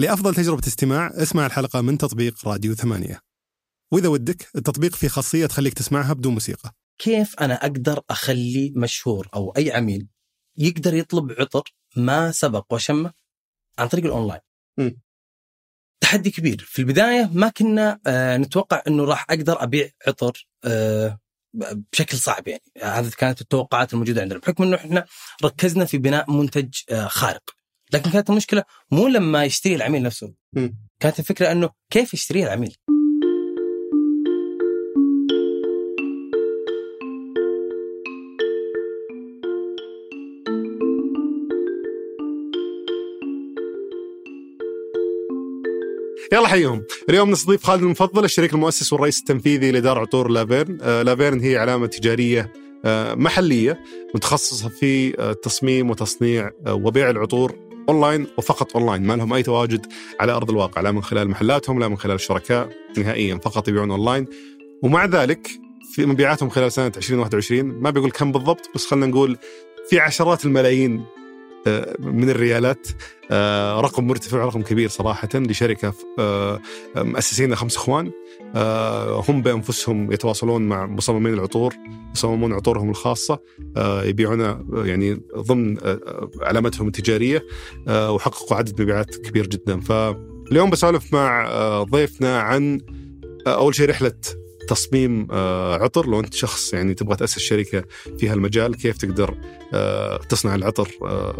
لأفضل تجربة استماع اسمع الحلقة من تطبيق راديو 8. وإذا ودك التطبيق فيه خاصية تخليك تسمعها بدون موسيقى. كيف أنا أقدر أخلي مشهور أو أي عميل يقدر يطلب عطر ما سبق وشمه عن طريق الأونلاين؟ تحدي كبير. في البداية ما كنا نتوقع أنه راح أقدر أبيع عطر بشكل صعب، يعني هذه كانت التوقعات الموجودة عندنا بحكم أنه إحنا ركزنا في بناء منتج خارق. لكن كانت المشكلة مو لما يشتري العميل نفسه، كانت الفكرة أنه كيف يشتري العميل. يلا حيهم. اليوم نستضيف خالد المفضل، الشريك المؤسس والرئيس التنفيذي لدار عطور لافيرن. لافيرن هي علامة تجارية محلية متخصصة في تصميم وتصنيع وبيع العطور أونلاين وفقط أونلاين، ما لهم أي تواجد على أرض الواقع، لا من خلال محلاتهم لا من خلال الشركاء نهائيا، فقط يبيعون أونلاين. ومع ذلك في مبيعاتهم خلال سنة 2021 ما بيقول كم بالضبط، بس خلنا نقول في عشرات الملايين من الريالات، رقم مرتفع، رقم كبير صراحة لشركة مؤسسين 5 إخوان هم بأنفسهم يتواصلون مع مصممين العطور، يصممون عطورهم الخاصة، يبيعونها يعني ضمن علامتهم التجارية، وحققوا عدد مبيعات كبير جدا. فاليوم بسالف مع ضيفنا عن أول شيء رحلة تصميم عطر. لو أنت شخص يعني تبغى تأسس شركة في هالمجال، كيف تقدر تصنع العطر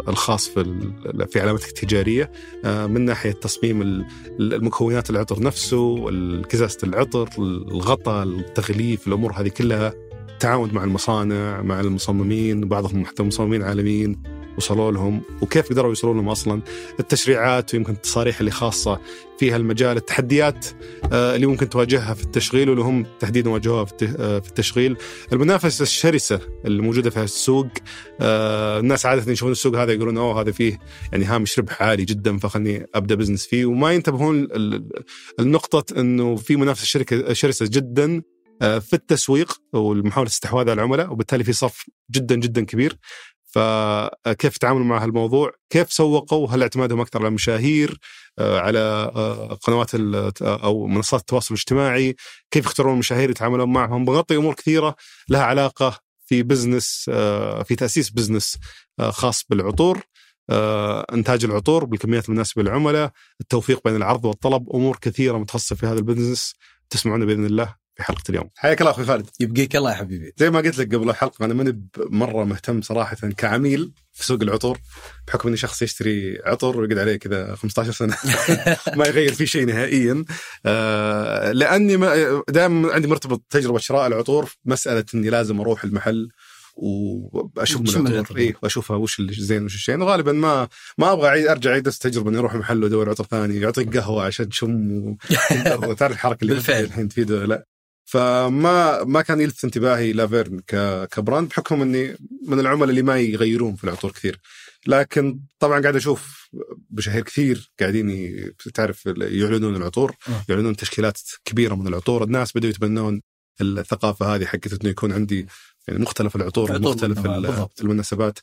الخاص في علامتك التجارية، من ناحية تصميم المكونات العطر نفسه، كزازة العطر، الغطاء، التغليف، الأمور هذه كلها، تعاون مع المصانع، مع المصممين، بعضهم حتى مصممين عالميين وصلوا لهم، وكيف قدروا يوصلوا لهم أصلا، التشريعات ويمكن التصاريح اللي خاصة في هالمجال، التحديات اللي ممكن تواجهها في التشغيل واللي هم تحديدا واجهوها في التشغيل، المنافسة الشرسة اللي موجودة في السوق. الناس عادة يشوفون السوق هذا يقولون أوه هذا فيه يعني هامش ربح عالي جدا فخلني أبدأ بزنس فيه، وما ينتبهون النقطة أنه في منافسة شرسة جدا في التسويق والمحاولة استحواذ على العملاء، وبالتالي في صف جدا جدا كبير. فكيف تعاملوا مع هالموضوع؟ كيف سوقوا؟ هل اعتمادهم أكثر على المشاهير، على قنوات أو منصات التواصل الاجتماعي؟ كيف يختارون المشاهير يتعاملون معهم؟ بغطي أمور كثيرة لها علاقة في بزنس، في تأسيس بزنس خاص بالعطور، إنتاج العطور بالكميات المناسبة للعملاء، التوفيق بين العرض والطلب، أمور كثيرة متخصصة في هذا البزنس. تسمعونا بإذن الله في حلقة اليوم. حياك الله أخوي خالد. يبقيك الله يا حبيبي. زي ما قلت لك قبل الحلقة، أنا ماني مرة مهتم صراحة كعميل في سوق العطور، بحكم أني شخص يشتري عطر ويقعد عليه كذا 15 سنة ما يغير فيه شيء نهائيا، لأني دائما عندي مرتبط تجربة شراء العطور مسألة أني لازم أروح المحل وأشوف من العطور إيه، وأشوفها وش اللي زين وش الشين، وغالبا ما أبغى أرجع عيد تجربة إني أروح محل ودور عطر ثاني يعطيك قهوة عشان تشم وتعرف الحركة اللي الحين تفيده ولا. فما كان يلفت انتباهي لافيرن كبراند بحكم أني من العملاء اللي ما يغيرون في العطور كثير. لكن طبعا قاعد أشوف مشاهير كثير قاعدين تعرف يعلنون العطور، يعلنون تشكيلات كبيرة من العطور، الناس بدأوا يتبنون الثقافة هذه حقت أنه يكون عندي يعني مختلف العطور ومختلف المناسبات.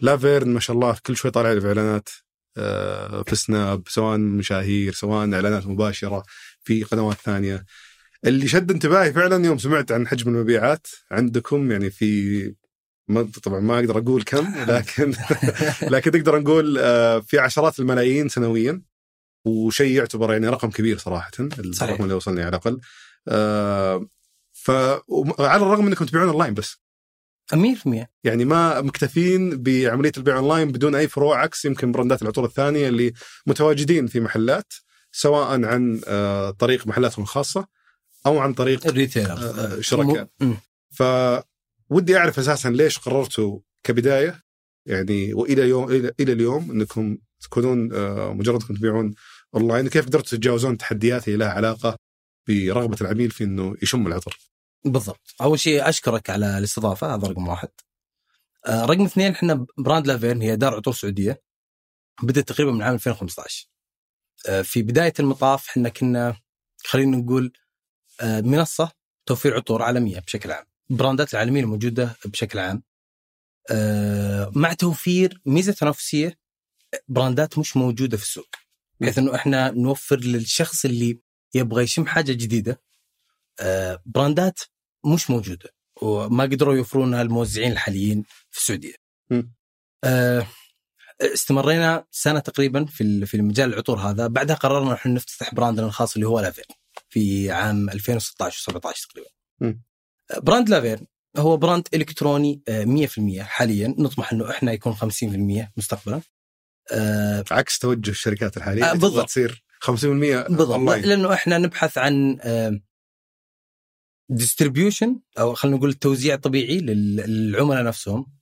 لافيرن ما شاء الله كل شوي طالع لي في إعلانات في سناب، سواء مشاهير سواء إعلانات مباشرة في قنوات ثانية. اللي شد انتباهي فعلا يوم سمعت عن حجم المبيعات عندكم، يعني في طبعا ما اقدر اقول كم، لكن تقدر نقول في عشرات الملايين سنويا، وشيء يعتبر يعني رقم كبير صراحه، الرقم اللي وصلني على الاقل. فعلى الرغم انكم تبيعون اونلاين بس 100%، يعني ما مكتفين بعمليه البيع اونلاين بدون اي فروع، عكس يمكن براندات العطور الثانيه اللي متواجدين في محلات سواء عن طريق محلاتهم الخاصه أو عن طريق الريتيلر شركات. فودي أعرف أساساً ليش قررتوا كبداية يعني وإلى اليوم أنكم تكونون مجرد أنكم تبيعون أونلاين، وكيف قدرتوا تتجاوزون تحديات لها علاقة برغبة العميل في أنه يشم العطر بالضبط. أول شيء أشكرك على الاستضافة، هذا رقم 1. رقم 2، إحنا براند لافيرن هي دار عطور سعودية، بدأت تقريباً من عام 2015. في بداية المطاف إحنا كنا خلينا نقول منصة توفير عطور عالمية بشكل عام، براندات العالمية الموجودة بشكل عام، مع توفير ميزة تنافسية براندات مش موجودة في السوق. بحيث أنه إحنا نوفر للشخص اللي يبغى يشم حاجة جديدة براندات مش موجودة وما قدروا يوفرونها الموزعين الحاليين في السعودية. استمرينا سنة تقريبا في المجال العطور هذا. بعدها قررنا نحن نفتتح براندنا الخاص اللي هو لافيرن في عام 2016 تقريبا. براند لافيرن هو براند إلكتروني 100% حاليا، نطمح أنه إحنا يكون 50% مستقبلا. عكس توجه الشركات الحالية بالضبط تصير 50% بالضبط، لأنه إحنا نبحث عن ديستريبيوشن أو خلينا نقول التوزيع الطبيعي للعملاء نفسهم.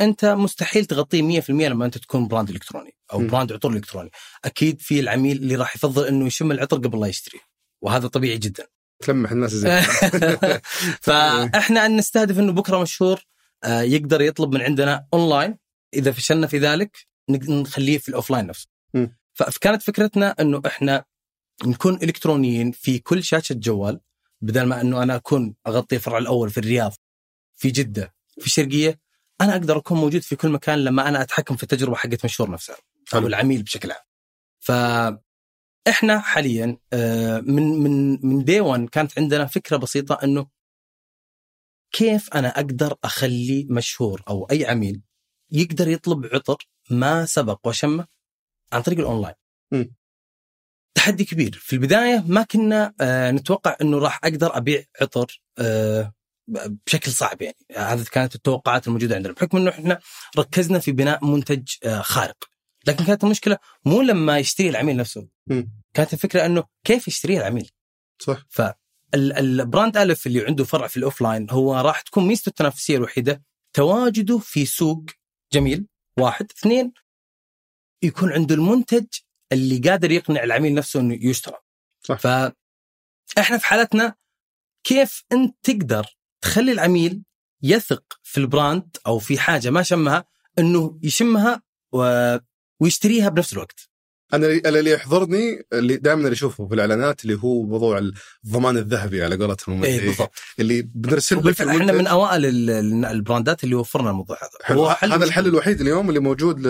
أنت مستحيل تغطيه 100% لما أنت تكون براند إلكتروني أو براند عطور إلكتروني. أكيد في العميل اللي راح يفضل أنه يشم العطر قبل لا يشتري، وهذا طبيعي جدا. تلمح الناس زي فإحنا نستهدف أنه بكرة مشهور يقدر يطلب من عندنا أونلاين، إذا فشلنا في ذلك نخليه في الأوفلاين نفسه. فكانت فكرتنا أنه إحنا نكون إلكترونيين في كل شاشة جوال، بدل ما أنه أنا أكون أغطي الفرع الأول في الرياض، في جدة، في الشرقية، أنا أقدر أكون موجود في كل مكان لما أنا أتحكم في التجربة حقت مشهور نفسها أو العميل بشكل عام. فإحنا حاليا من day one كانت عندنا فكرة بسيطة أنه كيف أنا أقدر أخلي مشهور أو أي عميل يقدر يطلب عطر ما سبق وشمه عن طريق الأونلاين. تحدي كبير في البداية، ما كنا نتوقع أنه راح أقدر أبيع عطر بشكل صعب، يعني هذا كانت التوقعات الموجودة عندنا بحكم أنه إحنا ركزنا في بناء منتج خارق. لكن كانت المشكلة مو لما يشتري العميل نفسه، كانت الفكرة أنه كيف يشتري العميل. صح. فالبراند ألف اللي عنده فرع في الأوفلاين هو راح تكون ميزته التنافسية الوحيدة تواجده في سوق جميل، واحد. اثنين، يكون عنده المنتج اللي قادر يقنع العميل نفسه أنه يشترى. صح. فإحنا في حالتنا كيف أنت تقدر تخلي العميل يثق في البراند أو في حاجة ما شمها أنه يشمها ويشتريها بنفس الوقت. أنا اللي يحضرني اللي دائما اللي أشوفه في الإعلانات اللي هو موضوع الضمان الذهبي على قولتهم، اللي بنرسل لك. إحنا من أوائل البراندات اللي وفرنا الموضوع هذا. هذا الحل الوحيد اليوم اللي موجود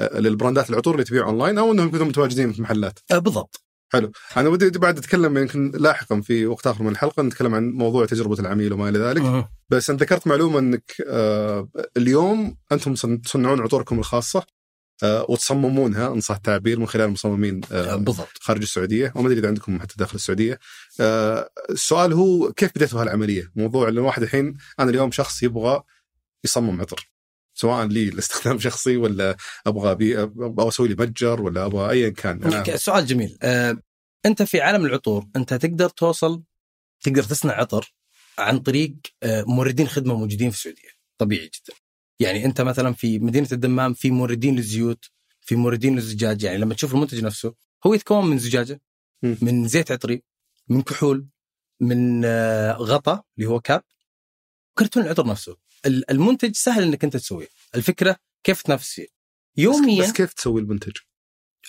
للبراندات العطور اللي تبيع أونلاين، أو أنهم يكونوا متواجدين في محلات. بالضبط. حلو. أنا بدي بعد أتكلم يمكن لاحقا في وقت آخر من الحلقة نتكلم عن موضوع تجربة العميل وما إلى ذلك. بس أنت ذكرت معلومة أنك اليوم أنتم تصنعون عطوركم الخاصة وتصممونها، انصح التعبير، من خلال مصممين خارج السعودية، وما أدري إذا عندكم حتى داخل السعودية. السؤال هو كيف بدأتوا هالعملية؟ موضوع اللي واحد الحين أنا اليوم شخص يبغى يصمم عطر، سواء لي الاستخدام شخصي ولا أبغى أسوي لي متجر ولا أبغى أيا كان. سؤال جميل. أنت في عالم العطور أنت تقدر توصل، تقدر تصنع عطر عن طريق موردين خدمة موجودين في السعودية، طبيعي جدا. يعني أنت مثلا في مدينة الدمام في موردين للزيوت، في موردين للزجاج. يعني لما تشوف المنتج نفسه هو يتكون من زجاجة، من زيت عطري، من كحول، من غطاء اللي هو كاب، كرتون العطر نفسه. المنتج سهل أنك أنت تسويه. الفكرة كيف تنافس فيه يوميا. بس كيف تسوي المنتج؟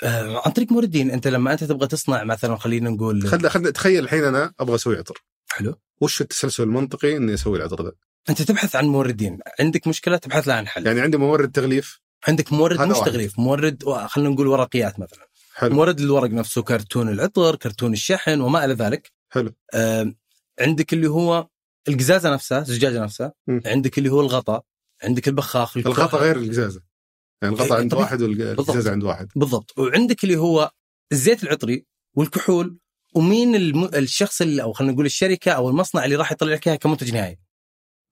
عن طريق موردين. أنت لما أنت تبغى تصنع مثلا، خلينا نقول خلينا تخيل الحين أنا أبغى أسوي عطر. حلو. وش التسلسل المنطقي إني أسوي العطر ده؟ أنت تبحث عن موردين. عندك مشكلة تبحث لها عن حل. يعني عندي مورد تغليف، عندك مورد مش واحد. تغليف، مورد خلينا نقول ورقيات مثلا. حلو. مورد الورق نفسه، كرتون العطر، كرتون الشحن وما إلى ذلك. حلو. عندك اللي هو القزازة نفسها، الزجاجة نفسها. عندك اللي هو الغطاء، عندك البخاخ. الغطاء غير القزازة، يعني الغطاء عند واحد والقزازة عند واحد. بالضبط. وعندك اللي هو الزيت العطري والكحول، ومين الشخص اللي أو خلينا نقول الشركة أو المصنع اللي راح يطلع لك إياها كمنتج نهائي.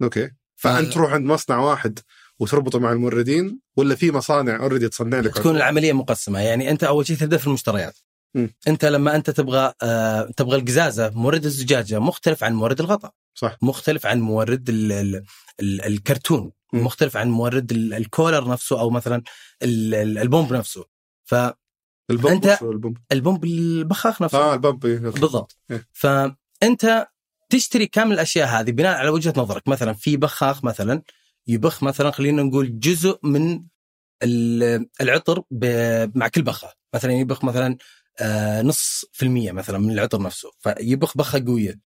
أوكي. فأنت تروح عند مصنع واحد وتربطه مع الموردين، ولا في مصانع أوريدي تصنع لك؟ تكون العملية مقسمة. يعني أنت أول شيء تبدأ في المشتريات. أنت لما أنت تبغى القزازة، مورد الزجاجة مختلف عن مورد الغطاء. صح. مختلف عن مورد الكرتون، مختلف عن مورد الكولر نفسه، أو مثلا البومب نفسه. البومب البخاخ نفسه. البومب. بالضبط. فأنت تشتري كامل الأشياء هذه بناء على وجهة نظرك. مثلا في بخاخ مثلا يبخ مثلا، خلينا نقول جزء من العطر مع كل بخاخ. مثلا يبخ مثلا 0.5% مثلا من العطر نفسه، فيبخ بخة قوية.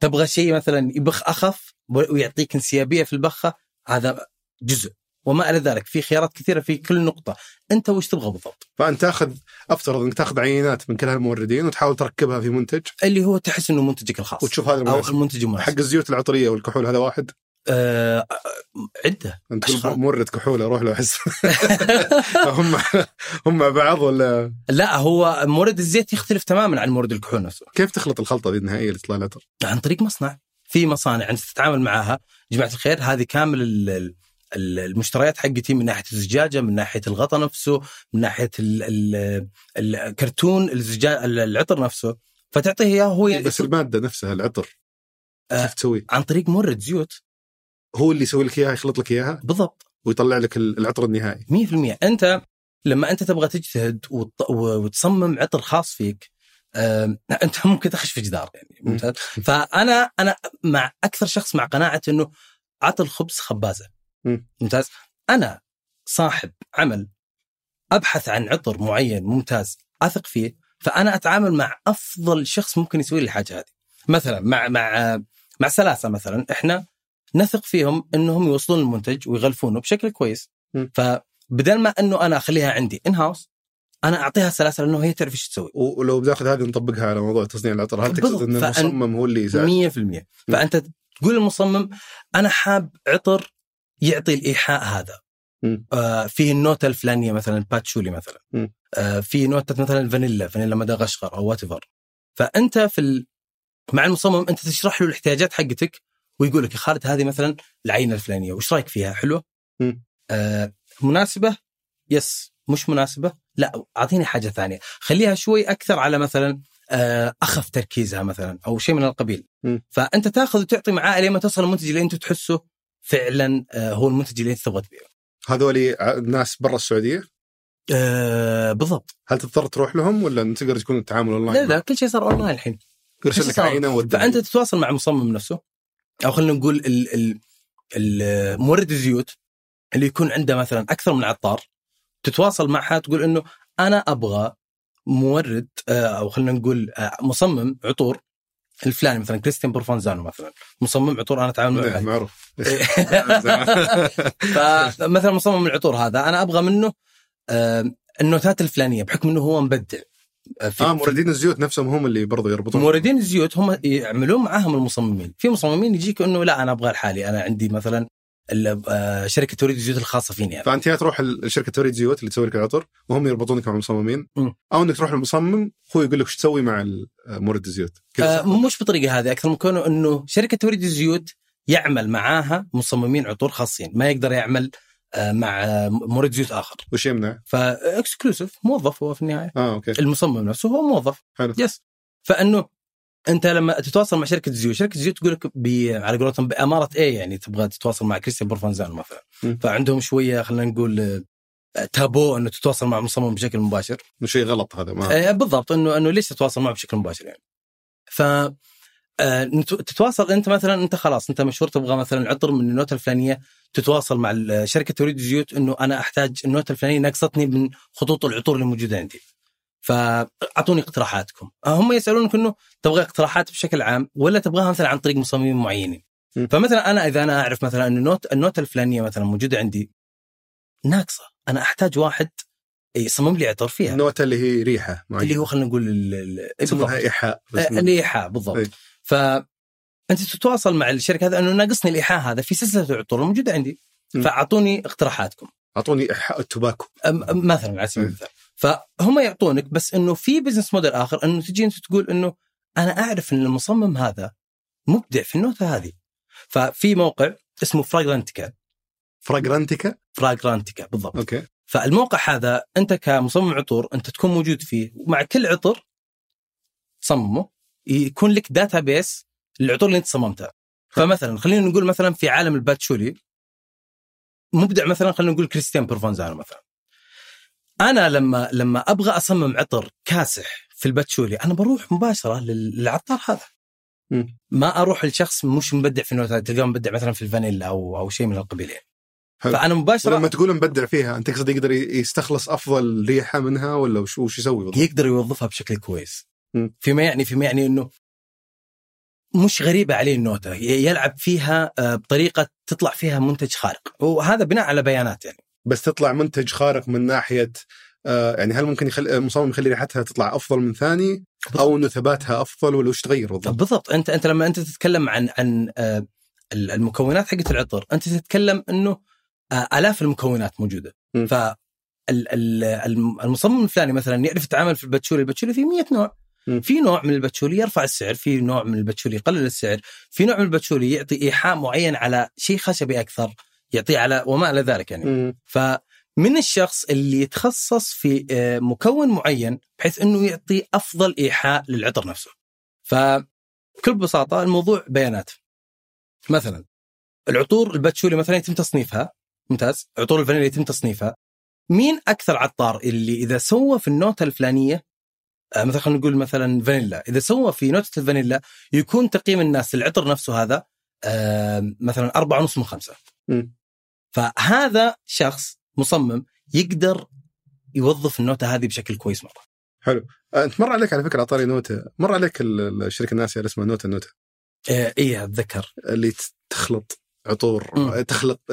تبغى شيء مثلا يبخ أخف ويعطيك انسيابية في البخة، هذا جزء وما إلى ذلك. في خيارات كثيرة في كل نقطة، أنت وش تبغى بالضبط؟ فأنت تأخذ، أفترض أنك تأخذ عينات من كل هالموردين وتحاول تركبها في منتج اللي هو تحس إنه منتجك الخاص، وتشوف هذا أو المنتج المناسب. حق الزيوت العطرية والكحول هذا واحد؟ عدة. أنت مورد كحول أروح له أحس هم مع بعض ولا لا؟ هو مورد الزيت يختلف تماماً عن مورد الكحول نفسه. كيف تخلط الخلطة دي النهائية اللي تطلع لها؟ عن طريق مصنع. في مصانع أنت تتعامل معها، جماعة الخير هذه كامل المشتريات حقتي، من ناحية الزجاجة، من ناحية الغطاء نفسه، من ناحية الكرتون الزجاج العطر نفسه، فتعطيه إياه هو. بس المادة نفسها العطر كيف تسوي؟ عن طريق مورد زيوت، هو اللي يسوي لك إياها، يخلط لك إياها بالضبط ويطلع لك العطر النهائي 100%. أنت لما أنت تبغى تجتهد وتصمم عطر خاص فيك، أنت ممكن تخش في جدار يعني. فأنا مع أكثر شخص مع قناعة إنه عطر الخبز خبازة. ممتاز. أنا صاحب عمل أبحث عن عطر معين ممتاز أثق فيه، فأنا أتعامل مع أفضل شخص ممكن يسوي لي الحاجة هذه. مثلا مع سلاسة مثلا، إحنا نثق فيهم إنهم يوصلون المنتج ويغلفونه بشكل كويس. فبدل ما إنه أنا أخليها عندي إن هاوس، أنا أعطيها سلاسة لأنه هي تعرف إيش تسوي. ولو بتاخذ هذه نطبقها على موضوع تصنيع العطر، هل تقصد إن المصمم هو اللي يساعد 100%؟ فأنت تقول المصمم أنا حاب عطر يعطي الإيحاء هذا، فيه النوتة الفلانية مثلا باتشولي مثلا، فيه نوتة مثلا فانيلا مدى غشقر أو واتفر. فأنت مع المصمم أنت تشرح له الاحتياجات حقتك، ويقول لك يا خالد هذه مثلا العينة الفلانية وش رأيك فيها؟ حلوة، مناسبة، يس، مش مناسبة، لا أعطيني حاجة ثانية، خليها شوي أكثر على مثلا أخف تركيزها مثلا، أو شيء من القبيل. فأنت تأخذ وتعطي معاه لما توصل المنتج اللي أنت تحسه فعلا هو المنتج اللي تثبت بيه. هذول الناس برا السعودية؟ بالضبط. هل تضطر تروح لهم ولا أنت تقدر تكون التعامل أونلاين؟ لا، كل شيء صار أونلاين الحين. يرسل لك عينة فأنت تتواصل مع المصمم نفسه، أو خلينا نقول مورد الزيوت اللي يكون عنده مثلا أكثر من عطار، تتواصل معها تقول إنه أنا أبغى مورد، أو خلينا نقول مصمم عطور الفلاني مثلا كريستيان برفونزانو مثلا، مصمم عطور أنا أتعامل معه معروف. فمثلا مصمم العطور هذا أنا أبغى منه النوتات الفلانية، بحكم إنه هو مبدع. موردين الزيوت نفسهم هم اللي برضو يربطون. موردين الزيوت هم يعملون معاهم المصممين. في مصممين يجيك إنه لا أنا أبغى الحالي، أنا عندي مثلا شركة توريد الزيوت الخاصة فيني يعني. فأنت تروح الشركة توريد الزيوت اللي تسوي لك العطر، وهم يربطونك مع المصممين، أو إنك تروح للمصمم هو يقول لك شو تسوي مع مورد الزيوت. مش بطريقة هذه، أكثر من كونه إنه شركة توريد الزيوت يعمل معاها مصممين عطور خاصين، ما يقدر يعمل مع مورد زيوت آخر. وش يمنع؟ فإكسكلوسيف، موظف هو في النهاية. أوكي. المصمم نفسه هو موظف. حلو. يس. فإنه أنت لما تتواصل مع شركة زيوت، شركة زيوت تقول لك على قولتهم بأمارة إيه يعني، تبغى تتواصل مع كريستيان برفونزانو مثلا، فعندهم شوية خلينا نقول تابو إنه تتواصل مع مصمم بشكل مباشر. شيء غلط هذا. ما بالضبط، إنه ليش تتواصل معه بشكل مباشر يعني؟ تتواصل أنت مثلا، أنت خلاص أنت مشهور تبغى مثلا عطر من النوتة الفلانية، تتواصل مع شركة توريد الزيوت إنه أنا أحتاج النوتة الفلانية، نقصتني من خطوط العطور اللي موجودة عندي، فأعطوني اقتراحاتكم. هم يسألونك إنه تبغى اقتراحات بشكل عام ولا تبغاها مثلا عن طريق مصممين معينين. فمثلا أنا إذا أنا أعرف مثلا إنه النوتة الفلانية مثلا موجودة عندي ناقصة، أنا أحتاج واحد يصمم لي عطر فيها النوتة اللي هي ريحة معينة، اللي هو خلينا نقول اسمها إيحاء. الإيحاء بالضبط. فأنت تتواصل مع الشركة هذا إنه ناقصني الإيحاء هذا في سلسلة العطور الموجودة عندي، فأعطوني اقتراحاتكم، أعطوني إيحاء التباكو مثلا على سبيل المثال. فهم يعطونك، بس إنه في بزنس موديل آخر إنه تجي أنت تقول إنه أنا أعرف إن المصمم هذا مبدع في النوتة هذه. ففي موقع اسمه فراغرانتيكا بالضبط. أوكي. فالموقع هذا أنت كمصمم عطور أنت تكون موجود فيه، ومع كل عطر تصممه يكون لك داتابيس للعطور اللي أنت صممتها. فمثلا خلينا نقول مثلا في عالم الباتشولي مبدع مثلا، خلينا نقول كريستيان برفونزانو مثلا، أنا لما أبغى أصمم عطر كاسح في الباتشولي أنا بروح مباشرة للعطار هذا، ما أروح لشخص مش مبدع في النوتات، تلقاه مبدع مثلا في الفانيلا أو شيء من القبيلين. فأنا مباشرة لما تقول مبدع فيها، أنت تقصد يقدر يستخلص أفضل ريحة منها ولا وش يسوي بالضبط؟ يقدر يوظفها بشكل كويس. فيما يعني إنه مش غريبة عليه النوتة، يلعب فيها بطريقة تطلع فيها منتج خارق، وهذا بناء على بيانات يعني. بس تطلع منتج خارق من ناحية يعني هل ممكن المصمم يخلي ريحتها تطلع أفضل من ثاني أو إنه ثباتها أفضل ولا وش تغير بالضبط؟ بالضبط، أنت لما أنت تتكلم عن المكونات حقت العطر، أنت تتكلم إنه آلاف المكونات موجودة، فالمصمم الفلاني مثلا يعرف يتعامل في الباتشولي فيه 100 نوع، في نوع من الباتشولي يرفع السعر، في نوع من الباتشولي يقلل السعر، في نوع من الباتشولي يعطي إيحاء معين على شيء خشبي أكثر، يعطيه على وما على ذلك يعني. فمن الشخص اللي يتخصص في مكون معين بحيث أنه يعطي أفضل إيحاء للعطر نفسه. فبكل بساطة الموضوع بيانات. مثلا العطور الباتشولي مثلا يتم تصنيفها، ممتاز، عطور الفانيليا يتم تصنيفها. مين أكثر عطار اللي إذا سوى في النوتة الفلانية، مثلا خلينا نقول مثلا فانيلا، إذا سوى في نوتة الفانيلا يكون تقييم الناس للعطر نفسه هذا مثلا 4.5 من 5. فهذا شخص مصمم يقدر يوظف النوتة هذه بشكل كويس مرة. حلو. أنت مر عليك على فكرة عطاري نوتة، مر عليك الشركة الناسية اللي اسمها نوتة إيه أتذكر، اللي تخلط عطور،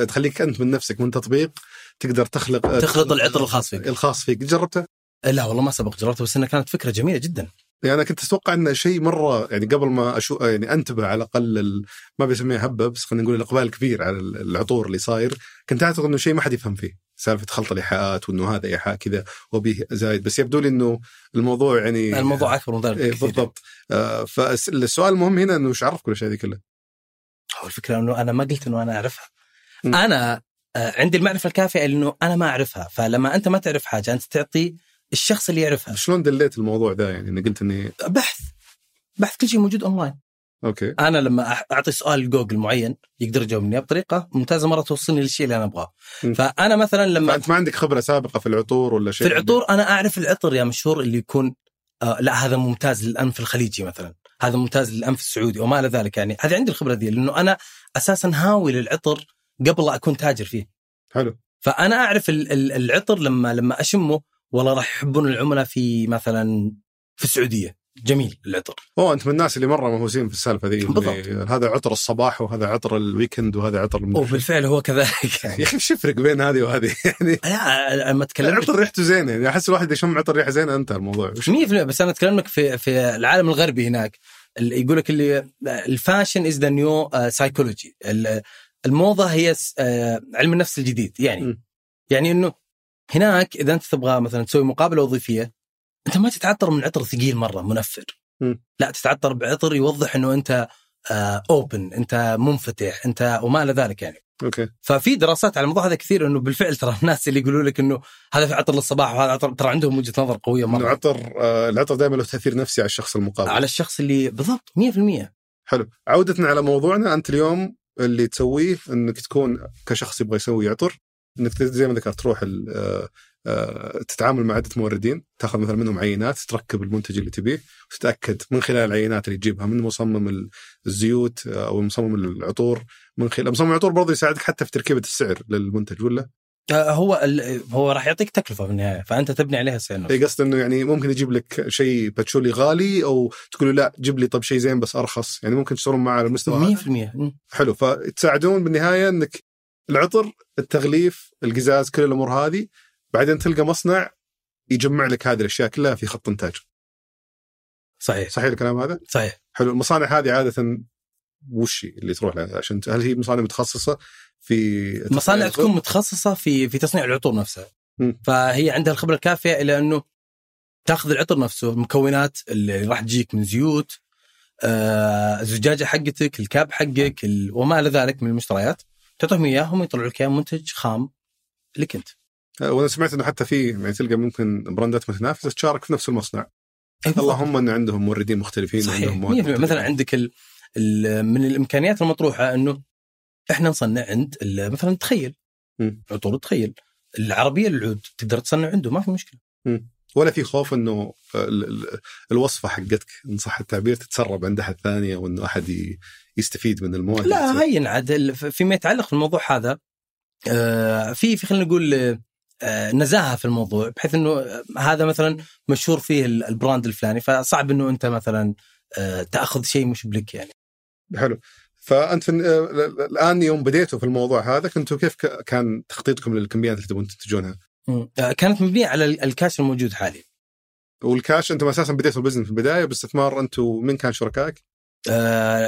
تخليك أنت من نفسك من تطبيق تقدر تخلط العطر الخاص فيك. جربته؟ لا والله ما سبق جربته، بس إنها كانت فكرة جميلة جدا. يعني أنا كنت أتوقع إنه شيء مرة يعني قبل ما يعني أنتبه على الأقل ما بيسميه هبة، بس خلينا نقول الإقبال الكبير على العطور اللي صاير، كنت أعتقد إنه شيء ما حد يفهم فيه سالفة خلط الإيحاءات وإنه هذا إيحاء كذا وبيه زايد، بس يبدو لي إنه الموضوع يعني الموضوع أكبر من ذلك. بالضبط. فالسؤال المهم هنا إنه وش عرف كل شيء هذه كلها؟ هو الفكرة إنه أنا ما قلت إنه أنا أعرفها. أنا عندي المعرفة الكافية إنه أنا ما أعرفها، فلما أنت ما تعرف حاجة أنت تعطي الشخص اللي يعرفها. شلون دليت الموضوع ده؟ يعني أنا قلت إني بحث كل شيء موجود أونلاين. أوكي. أنا لما أعطي سؤال جوجل معين يقدر يجاوبني بطريقة ممتازة مرة توصلني للشيء اللي أنا أبغاه. فأنا مثلا لما أنت ما عندك خبرة سابقة في العطور ولا شيء في العطور، أنا أعرف العطر يا مشهور اللي يكون لا هذا ممتاز للأنف الخليجي مثلا، هذا ممتاز للأنف السعودي وما إلى ذلك يعني. هذه عندي الخبرة دي لأنه أنا أساسا هاوي للعطر قبل أكون تاجر فيه. حلو. فأنا أعرف العطر لما أشمه والله راح يحبون العملاء في مثلا في السعودية، جميل العطر. أنت من الناس اللي مرة مهووسين في السالفة ذي، هذا عطر الصباح وهذا عطر الويكند وهذا عطر بالفعل هو كذلك يعني. يا أخي شو الفرق بين هذه وهذه يعني؟ لا ما تكلمت عطر ريحته زينة يعني، أحس الواحد يشم عطر ريحة زينة. أنت الموضوع 100%، بس أنا أتكلمك في العالم الغربي هناك يقول لك اللي الفاشن is the new psychology، الموضة هي علم النفس الجديد يعني إنه هناك إذا أنت تبغى مثلا تسوي مقابلة وظيفية أنت ما تتعطر من عطر ثقيل مرة منفر، لا تتعطر بعطر يوضح أنه أنت open، أنت منفتح، أنت وما لذلك يعني. أوكي. ففي دراسات على الموضوع هذا كثير، أنه بالفعل ترى الناس اللي يقولوا لك أنه هذا عطر للصباح وهذا عطر، ترى عندهم وجهة نظر قوية مرة. العطر دائما له تأثير نفسي على الشخص المقابل، على الشخص اللي بالضبط 100%. حلو. عودتنا على موضوعنا. أنت اليوم اللي تسويه أنك تكون كشخص يبغى يسوي عطر، إنك زي ما ذكرت تروح تتعامل مع عدة موردين، تأخذ مثلا منهم عينات، تركب المنتج اللي تبيه، وتتأكد من خلال العينات اللي تجيبها من مصمم الزيوت أو مصمم العطور، من خلال مصمم العطور برضه يساعدك حتى في تركيبة السعر للمنتج ولا؟ هو راح يعطيك تكلفة في النهاية، فأنت تبني عليها سعر. قصد إنه يعني ممكن يجيب لك شيء باتشولي غالي أو تقول له لا جيب لي طب شيء زين بس أرخص، يعني ممكن تشتغلون مع على المستوى 100%. حلو. فتساعدون بالنهاية إنك العطر، التغليف، القزاز، كل الأمور هذه، بعدين تلقى مصنع يجمع لك هذه الأشياء كلها في خط إنتاج. صحيح الكلام هذا؟ صحيح. حلو. المصانع هذه عادة وش اللي تروح لها؟ عشان هل هي مصانع متخصصة في مصانع تكون متخصصة في تصنيع العطور نفسها، فهي عندها الخبرة الكافية إلى أنه تأخذ العطر نفسه، المكونات اللي راح تجيك من زيوت، الزجاجة حقتك، الكاب حقك، وما إلى ذلك من المشتريات، تعطيهم إياهم يطلعوا لك منتج خام لك أنت. وأنا سمعت إنه حتى في يعني تلقى ممكن براندات متنافسة تشارك في نفس المصنع. اللهم إن عندهم موردين مختلفين. صحيح. مختلفين. مثلا عندك من الإمكانيات المطروحة إنه إحنا نصنع عند مثلا تخيل عطور تخيل العربية للعود، تقدر تصنع عنده ما في مشكلة. ولا في خوف إنه الوصفة حقتك إن صح التعبير تتسرب عند أحد ثاني وإنه أحد يستفيد من المواد؟ لا، هين عاد فيما يتعلق في الموضوع هذا في خلينا نقول نزاهة في الموضوع، بحيث إنه هذا مثلا مشهور فيه البراند الفلاني، فصعب إنه أنت مثلا تأخذ شيء مش بلك يعني. حلو. فأنت الآن يوم بديتوا في الموضوع هذا كنتوا كيف كان تخطيطكم للكميات اللي تبون تنتجونها؟ كانت مبنية على الكاش الموجود حاليا. والكاش أنتم أساسا بديتوا البزنس في البداية باستثمار، أنتوا من كان شركائك؟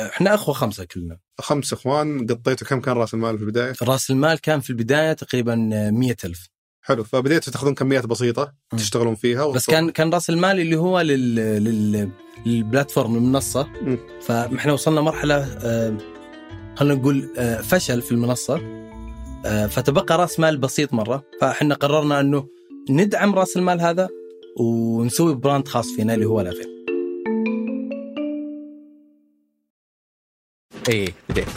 إحنا أخوة 5 كلنا، 5 إخوان. قطيتوا كم كان رأس المال في البداية؟ رأس المال كان في البداية تقريبا 100,000. حلو. فبديتوا تاخذون كميات بسيطة تشتغلون فيها بس كان رأس المال اللي هو للبلاتفورم المنصة. فإحنا وصلنا مرحلة خلنا نقول فشل في المنصة، فتبقى رأس مال بسيط مرة، فإحنا قررنا أنه ندعم رأس المال هذا ونسوي براند خاص فينا اللي هو لافيرن. ايه بديك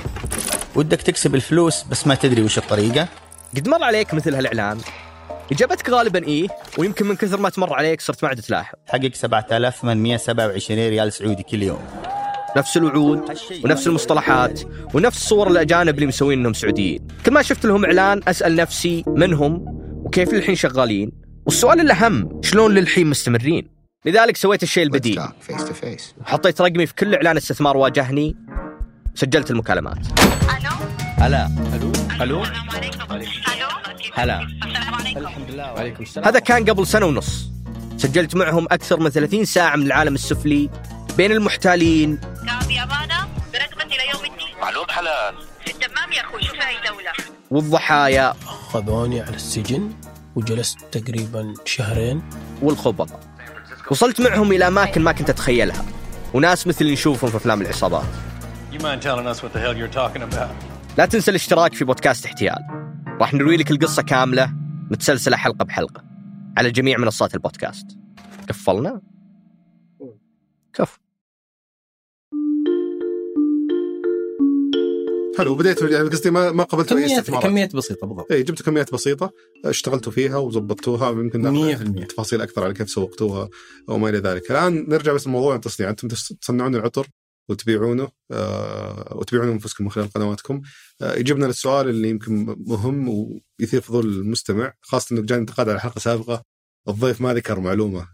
ودك تكسب الفلوس بس ما تدري وش الطريقة؟ قد مر عليك مثل هالإعلان إجابتك غالباً إيه، ويمكن من كثر ما تمر عليك صرت ما عاد تلاحظ. حقق 7,827 ريال سعودي كل يوم، نفس الوعود ونفس المصطلحات ونفس صور الأجانب اللي مسوين إنهم سعوديين. كل ما شفت لهم إعلان أسأل نفسي من هم وكيف للحين شغالين، والسؤال الأهم شلون للحين مستمرين. لذلك سويت الشيء البديل، حطيت رقمي في كل إعلان استثمار واجهني، سجلت المكالمات. ألو هلا، السلام عليكم. الحمد لله وعليكم السلام. هذا كان قبل 1.5 سنة. سجلت معهم أكثر من 30 ساعة من العالم السفلي بين المحتالين. كافي أمانة برقبتي ليوم الدين. معلوم حلال. في الدمام يا أخوي، شوف هاي دولة. والضحايا أخذوني على السجن وجلست تقريبا 2 شهرين. والخبطة وصلت معهم إلى أماكن ما كنت أتخيلها، وناس مثل اللي نشوفهم في أفلام العصابات. لا تنسى الاشتراك في بودكاست احتيال، راح نروي لك القصة كاملة متسلسلة حلقة بحلقة على جميع منصات البودكاست. كفلنا كف. حلو. بديتوا يعني قصدي ما قبلتوا أي استثمارات، كميات بسيطة. بالضبط. إيه، جبتوا كميات بسيطة اشتغلتوا فيها وزبطتوها، ممكن تفاصيل أكثر على كيف سوقتوها وما إلى ذلك. الآن نرجع بس لموضوع التصنيع. أنتم تصنعون العطر وتبيعونه أنفسكم من خلال قنواتكم. يجيبنا للسؤال اللي يمكن مهم ويثير فضول المستمع، خاصة أنه جاني انتقاد على حلقة سابقة الضيف ما ذكر معلومة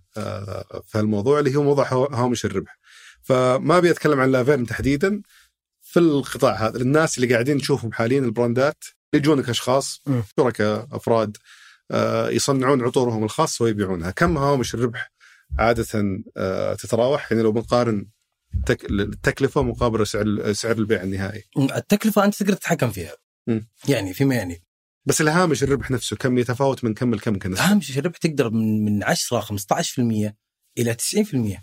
في الموضوع اللي هو موضوع هامش الربح. فما أبي أتكلم عن لافيرن تحديدا في القطاع هذا، الناس اللي قاعدين نشوفهم حاليا البراندات يجونك أشخاص شركاء أفراد يصنعون عطورهم الخاصة ويبيعونها. كم هامش الربح عادة تتراوح؟ يعني لو بنقارن التكلفة مقابل سعر البيع النهائي. التكلفة أنت تقدر تتحكم فيها. يعني فيما يعني. بس الهامش الربح نفسه كم يتفاوت من كم لكم كنسبة؟ هامش الربح تقدر من 10-15% إلى 90%.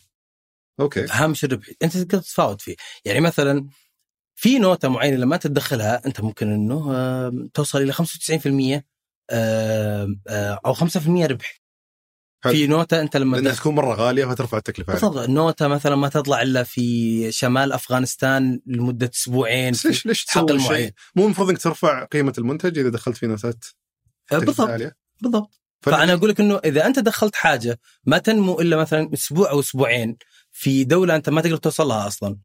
أوكي. هامش الربح أنت تقدر تتفاوت فيه. يعني مثلاً في نوتة معينة لما تدخلها أنت ممكن إنه توصل إلى 95% أو 5% ربح. في نوتة أنت لما لأنها تكون مرة غالية فترفع التكلفة. بالضبط. النوتة مثلا ما تطلع إلا في شمال أفغانستان لمدة 2 أسبوع. ليش تسوي شيء؟ مو المفروض إنك ترفع قيمة المنتج إذا دخلت في نوتات عالية؟ بالضبط. فأنا أقولك إنه إذا أنت دخلت حاجة ما تنمو إلا مثلا 1 أسبوع أو 2 أسبوع في دولة أنت ما تقدر توصلها أصلا،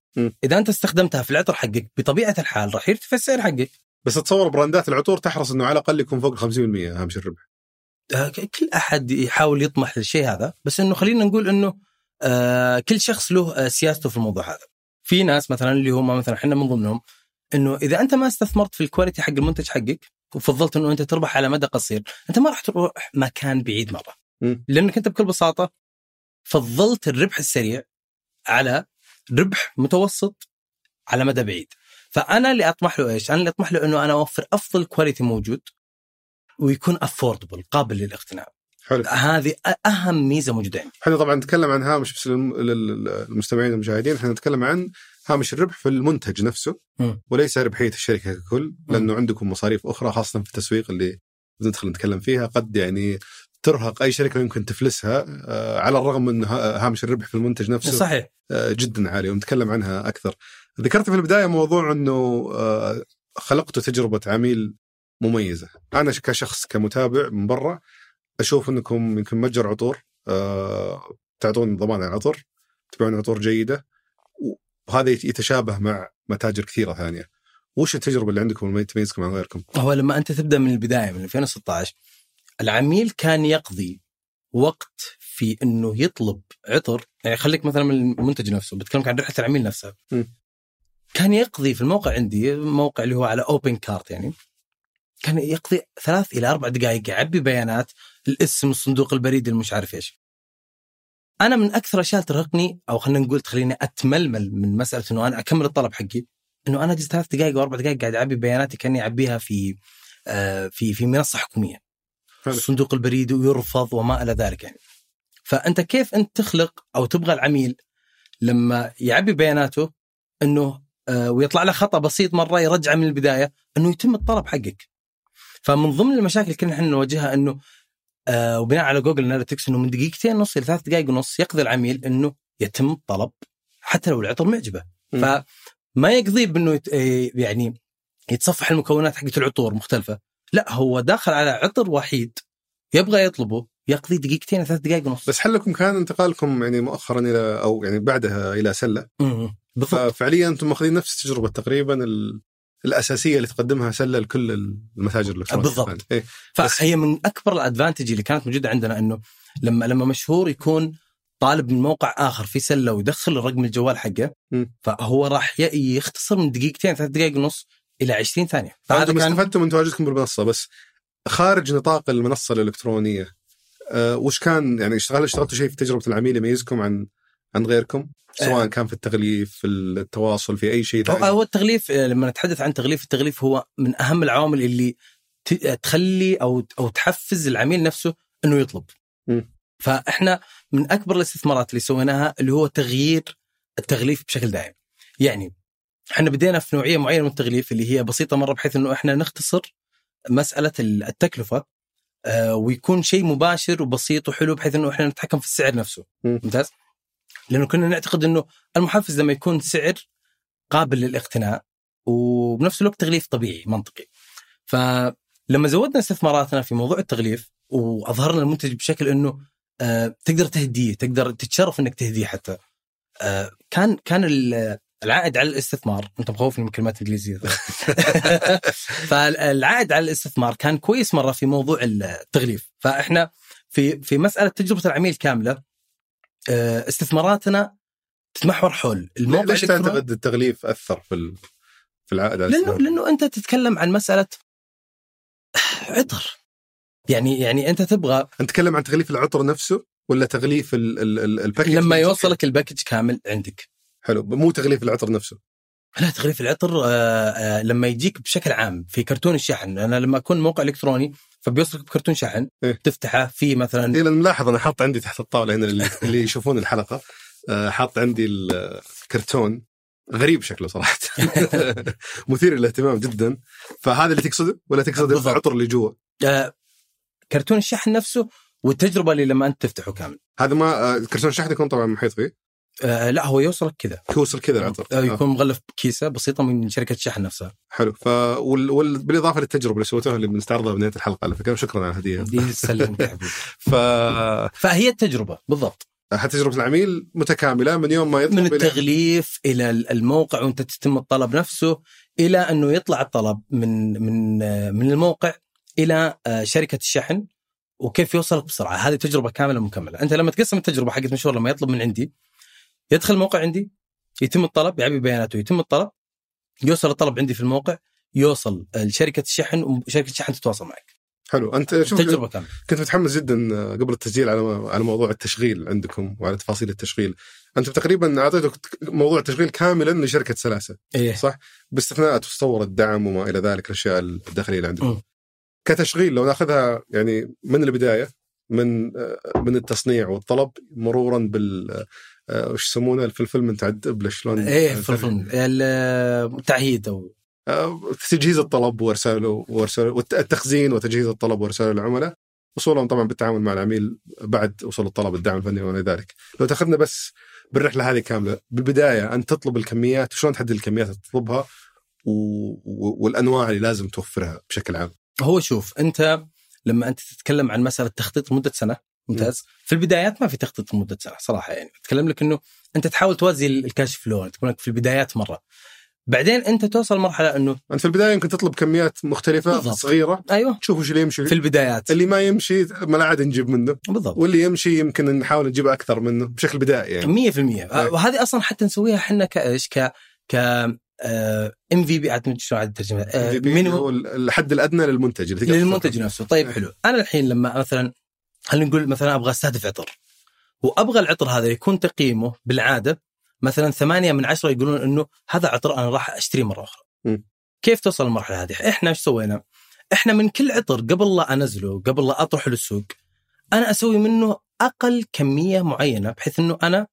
إذا أنت استخدمتها في العطر حقك بطبيعة الحال راح يرتفع السعر حقك. بس تصور براندات العطور تحرص إنه على الأقل يكون فوق 50% هامش الربح. كل أحد يحاول يطمح للشيء هذا، بس إنه خلينا نقول إنه كل شخص له سياسته في الموضوع هذا. في ناس مثلاً اللي هم مثلاً إحنا من ضمنهم إنه إذا أنت ما استثمرت في الكواليتي حق المنتج حقك وفضلت إنه أنت تربح على مدى قصير، أنت ما راح تروح مكان بعيد مرة، لأنك أنت بكل بساطة فضلت الربح السريع على ربح متوسط على مدى بعيد. فأنا اللي أطمح له إيش؟ أنا اللي أطمح له إنه أنا أوفر أفضل كواليتي موجود ويكون affordable قابل للاقتناء. حلو. هذه أهم ميزة موجودة عندي. احنا طبعا نتكلم عن هامش بس للمستمعين والمشاهدين، احنا نتكلم عن هامش الربح في المنتج نفسه وليس ربحية الشركة ككل، لأنه عندكم مصاريف أخرى خاصة في التسويق اللي ندخل نتكلم فيها قد يعني ترهق أي شركة يمكن تفلسها، على الرغم من هامش الربح في المنتج نفسه صحيح جدا عالي، ونتكلم عنها أكثر. ذكرت في البداية موضوع أنه خلقت تجربة عميل مميزة. أنا كشخص كمتابع من برا أشوف أنكم يمكن متجر عطور تعطون ضمان على العطر، تبيعون عطور جيدة، وهذا يتشابه مع متاجر كثيرة ثانية. وش التجربة اللي عندكم اللي تميزكم عن غيركم؟ هو لما أنت تبدأ من البداية من 2016 العميل كان يقضي وقت في أنه يطلب عطر. يعني خليك مثلا من المنتج نفسه، بتكلمك عن رحلة العميل نفسها. كان يقضي في الموقع، عندي موقع اللي هو على اوبن كارت، يعني كان يقضي 3 إلى 4 دقائق يعبي بيانات الاسم، الصندوق البريد، المش عارف ايش. انا من اكثر اشياء ترهقني، او خلينا نقول تخليني اتململ من مساله انه انا اكمل الطلب حقي، انه انا جلست 3 دقائق و4 دقائق قاعد اعبي بياناتي كاني اعبيها في منصه حكوميه، الصندوق البريد ويرفض وما الى ذلك. يعني فانت كيف انت تخلق او تبغى العميل لما يعبي بياناته انه ويطلع له خطا بسيط مره يرجع من البدايه انه يتم الطلب حقك؟ فمن ضمن المشاكل كنا احنا نواجهها انه وبناء على جوجل اناليتكس انه من 2.5 إلى 3.5 دقائق يقضي العميل انه يتم الطلب حتى لو العطر معجبه، فما يقضي بانه يعني يتصفح المكونات حقت العطور مختلفه، لا هو داخل على عطر وحيد يبغى يطلبه، يقضي 2 إلى 3.5 دقائق. بس هل لكم كان انتقالكم يعني مؤخرا الى او يعني بعدها الى سله؟ ففعليا انتم ماخذين نفس التجربه تقريبا الاساسيه اللي تقدمها سله لكل المتاجر الالكترونيه بالضبط. إيه. فهي من اكبر الادفانتج اللي كانت موجوده عندنا، انه لما مشهور يكون طالب من موقع اخر في سله ويدخل الرقم الجوال حقه، فهو راح يختصر من 2 إلى 3.5 دقائق الى 20 ثانيه. فهذا ما استفدتم من تواجدكم بالمنصه، بس خارج نطاق المنصه الالكترونيه وش كان يعني اشتغلتوا شيء في تجربه العميل يميزكم عن غيركم، سواء كان في التغليف، في التواصل، في أي شيء ثاني؟ هو التغليف، لما نتحدث عن تغليف، التغليف هو من أهم العوامل اللي تخلي أو تحفز العميل نفسه أنه يطلب. فإحنا من أكبر الاستثمارات اللي سويناها اللي هو تغيير التغليف بشكل دائم. يعني إحنا بدينا في نوعية معينة من التغليف اللي هي بسيطة مرة، بحيث أنه إحنا نختصر مسألة التكلفة ويكون شيء مباشر وبسيط وحلو، بحيث أنه إحنا نتحكم في السعر نفسه. ممتاز. لأنه كنا نعتقد أنه المحفز لما يكون سعر قابل للاقتناء وبنفس الوقت تغليف طبيعي منطقي. فلما زودنا استثماراتنا في موضوع التغليف وأظهرنا المنتج بشكل أنه تقدر تهديه، تقدر تتشرف أنك تهديه حتى، كان العائد على الاستثمار، أنت مخوفني من كلمات إنجليزية فالعائد على الاستثمار كان كويس مرة في موضوع التغليف. فإحنا في مسألة تجربة العميل كاملة استثماراتنا تتمحور حول الموقع. ليش تعتقد التغليف أثر في العائد؟ لأنه أنت تتكلم عن مسألة عطر، يعني أنت تبغى نتكلم عن تغليف العطر نفسه ولا تغليف الباكج لما يوصلك الباكج كامل عندك؟ حلو، مو تغليف العطر نفسه. لا، تغليف العطر لما يجيك بشكل عام في كرتون الشحن. أنا لما أكون موقع إلكتروني فبيوصلك بكرتون شحن، تفتحه في مثلا ملاحظ انا حاط عندي تحت الطاوله هنا اللي يشوفون الحلقه، حاط عندي الكرتون غريب شكله صراحه مثير للاهتمام جدا. فهذا اللي تقصده ولا تقصد العطر اللي جوا كرتون الشحن نفسه والتجربه اللي لما انت تفتحه كامل؟ هذا ما كرتون الشحن يكون طبعا محيط فيه، لا هو يوصلك كذا، يوصل كذا العطر، يكون مغلف بكيسه بسيطه من شركه الشحن نفسها. حلو. بالاضافه للتجربه اللي سويتوها اللي بنستعرضها بنهايه الحلقه، على فكره شكرا على الهديه دي، سلمك يا حبيبي. فهي التجربه بالضبط، تجربه العميل متكامله من يوم ما يطلب، من التغليف الى الموقع وانت تتم الطلب نفسه، الى انه يطلع الطلب من الموقع الى شركه الشحن وكيف يوصلك بسرعه. هذه تجربه كامله مكمله. انت لما تقسم التجربه حقت مشوار، لما يطلب من عندي، يدخل موقع عندي، يتم الطلب، يعبي بياناته، يتم الطلب، يوصل الطلب عندي في الموقع، يوصل لشركة الشحن، وشركة الشحن تتواصل معك. حلو. أنت شوف، كنت متحمس جدا قبل التسجيل على موضوع التشغيل عندكم وعلى تفاصيل التشغيل. أنت تقريبا أعطيتك موضوع التشغيل كاملا لشركة سلاسة، إيه. صح، باستثناء تصور الدعم وما إلى ذلك، الأشياء الداخلية اللي عندكم. كتشغيل لو نأخذها يعني من البداية، من التصنيع والطلب، مرورا بال وش يسمونه الفلفل من تعذب شلون؟ ايه الفلفل، التعهيد او تجهيز الطلب وارساله والتخزين وتجهيز الطلب وارساله للعملاء، وصولهم طبعا بالتعامل مع العميل بعد وصول الطلب، الدعم الفني وما الى ذلك. لو تاخذنا بس بالرحله هذه كامله، بالبدايه ان تطلب الكميات، شلون تحدد الكميات اللي تطلبها والانواع اللي لازم توفرها بشكل عام؟ هو شوف، انت لما انت تتكلم عن مساله تخطيط مده سنه، ممتاز، في البدايات ما في تخطيط مدة سنة صراحة. يعني أتكلم لك أنه أنت تحاول توازي الكاش فلو، تكون لك في البدايات مرة، بعدين أنت توصل مرحلة أنه أنت في البداية يمكن تطلب كميات مختلفة بالضبط. صغيرة، أيوة، تشوف وش اللي يمشي في البدايات، اللي ما يمشي ما عاد نجيب منه بالضبط، واللي يمشي يمكن نحاول نجيب أكثر منه بشكل بدائي يعني 100%. وهذه أصلا حتى نسويها حنا كإيش ك MVP اعتمد شو على الترجمه هو الحد الادنى للمنتج نفسه. طيب حلو، انا الحين لما مثلا خلينا نقول مثلا ابغى استهدف عطر، وابغى العطر هذا يكون تقييمه بالعاده مثلا 8 من 10 يقولون انه هذا عطر انا راح اشتري مره اخرى. كيف توصل المرحله هذه؟ احنا ايش سوينا؟ احنا من كل عطر قبل لا انزله، قبل لا اطرحه للسوق، انا اسوي منه اقل كميه معينه بحيث انه انا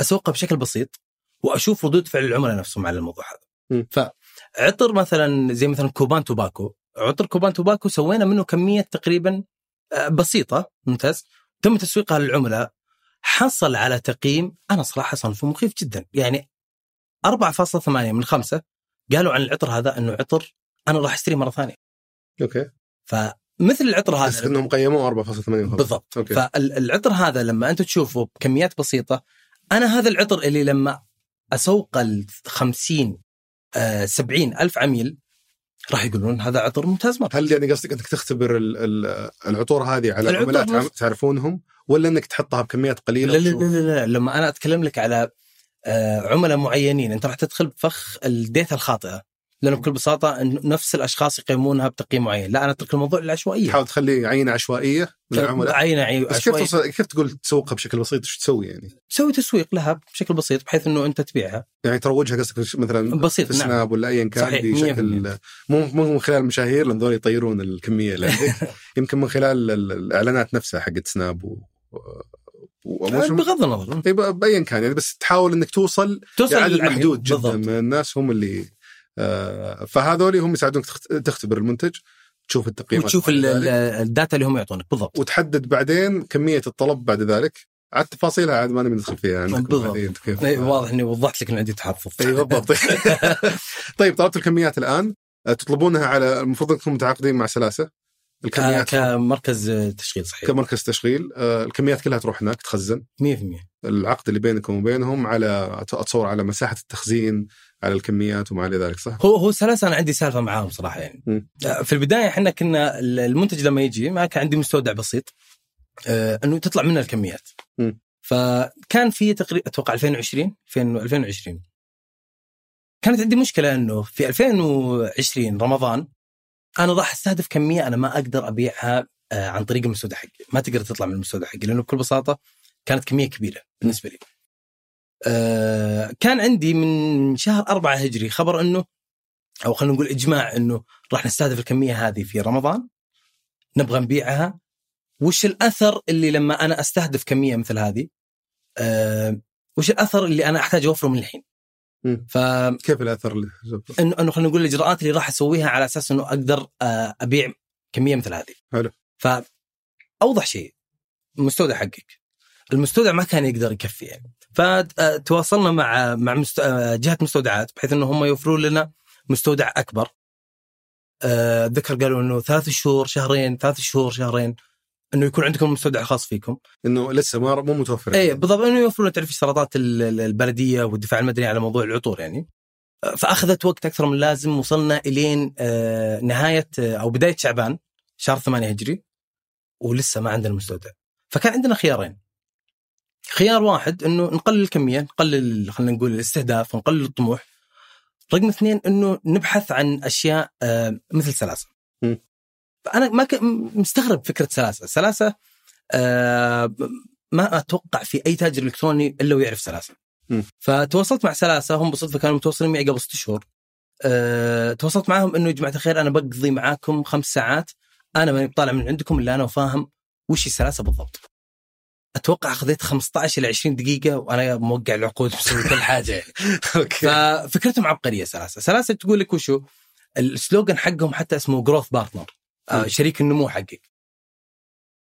اسوقه بشكل بسيط واشوف ردود فعل العملاء نفسهم على الموضوع هذا. فعطر مثلا زي مثلا كوبان توباكو، عطر كوبان توباكو سوينا منه كميه تقريبا بسيطه، ممتاز، تم تسويقها للعملاء، حصل على تقييم انا صراحه صنفه مخيف جدا، يعني 4.8 من 5 قالوا عن العطر هذا انه عطر انا راح اشتري مره ثانيه. اوكي، فمثل العطر هذا بس انهم قيموه 4.8 بالضبط. فالعطر هذا لما انت تشوفه بكميات بسيطه، انا هذا العطر اللي لما أسوق 50-70 ألف عميل راح يقولون هذا عطر ممتاز مرة. هل يعني قصدك أنك تختبر العطور هذه على عملاء تعرفونهم، ولا أنك تحطها بكميات قليلة؟ لا لا لا لا، لما أنا أتكلم لك على عملاء معينين أنت راح تدخل بفخ الديتا الخاطئة، لأنه بكل بساطة نفس الأشخاص يقيمونها بتقييم معين. لا، أنا أترك الموضوع للعشوائية، حاول تخلي عينة عشوائية للعملاء. عينة عشوائية. كيف تقول تسوقها بشكل بسيط؟ شو تسوي يعني؟ تسوي تسويق لها بشكل بسيط بحيث إنه أنت تبيعها، يعني تروجها قصدك مثلاً بسيط في سناب، نعم، ولا أيًا كان بشكل مو من خلال المشاهير لأن ذول يطيرون الكمية يمكن من خلال الإعلانات نفسها حقت سناب بغض النظر أيًا كان، يعني بس تحاول إنك توصل لعدد محدود جداً من الناس هم اللي فهذولي هم يساعدونك تختبر المنتج، تشوف التقييمات وتشوف الداتا اللي هم يعطونك بالضبط، وتحدد بعدين كمية الطلب بعد ذلك. عاد تفاصيلها عاد ما ندخل فيها بالضبط. واضح إني وضحت لك إن عندي تحفظ. بالضبط. طيب، طلبت الكميات الآن، تطلبونها على المفروض أنكم متعاقدين مع سلاسة الكميات كمركز تشغيل، صحيح؟ كمركز تشغيل، الكميات كلها تروح هناك تخزن 100%. العقد اللي بينكم وبينهم على أتصور على مساحة التخزين على الكميات وما الى ذلك، صح؟ هو سلاسة انا عندي سالفه معاهم صراحه، يعني في البدايه احنا كنا المنتج لما يجي ما كان عندي مستودع بسيط انه تطلع منه الكميات. فكان في تقريبا اتوقع 2020 كانت عندي مشكله انه في 2020 رمضان انا راح استهدف كميه انا ما اقدر ابيعها عن طريق المستودع حقي، ما تقدر تطلع من المستودع حقي لانه بكل بساطه كانت كميه كبيره بالنسبه لي. كان عندي من شهر 4 هجري خبر أنه، أو خلينا نقول إجماع أنه راح نستهدف الكمية هذه في رمضان، نبغى نبيعها. وش الأثر اللي لما أنا أستهدف كمية مثل هذه، وش الأثر اللي أنا أحتاج أوفره من الحين؟ كيف الأثر اللي أنه خلينا نقول الإجراءات اللي راح أسويها على أساس أنه أقدر أبيع كمية مثل هذه. حلو. فأوضح شيء، المستودع حقك، المستودع ما كان يقدر يكفي يعني. فتواصلنا مع جهة مستودعات بحيث أنه هم يوفروا لنا مستودع أكبر. ذكر قالوا أنه 3 شهور شهرين أنه يكون عندكم مستودع خاص فيكم، أنه لسه مو متوفر. أي بالضبط، أنه يوفروا تعرف اشتراطات البلدية والدفاع المدني على موضوع العطور يعني. فأخذت وقت أكثر من لازم، وصلنا إلين نهاية أو بداية شعبان شهر 8 هجري ولسه ما عندنا مستودع. فكان عندنا خيارين، خيار واحد أنه نقلل الكمية، نقلل خلينا نقول الاستهداف ونقلل الطموح. رقم 2 أنه نبحث عن أشياء مثل سلاسة. فأنا ما مستغرب فكرة سلاسة ما أتوقع في أي تاجر إلكتروني إلا ويعرف سلاسة. فتواصلت مع سلاسة، هم بصدفة كانوا متواصلين معي قبل 6 شهور. تواصلت معهم أنه يا جماعة الخير أنا بقضي معاكم 5 ساعات، أنا ماني بطالع من عندكم إلا أنا وفاهم وش السلاسة بالضبط. أتوقع أخذت 15 إلى 20 دقيقة وأنا موقع العقود ومسوي كل حاجة. ففكرتهم عبقرية. سلاسة تقول لك وشو السلوغن حقهم، حتى اسمه growth partner، شريك النمو حقك.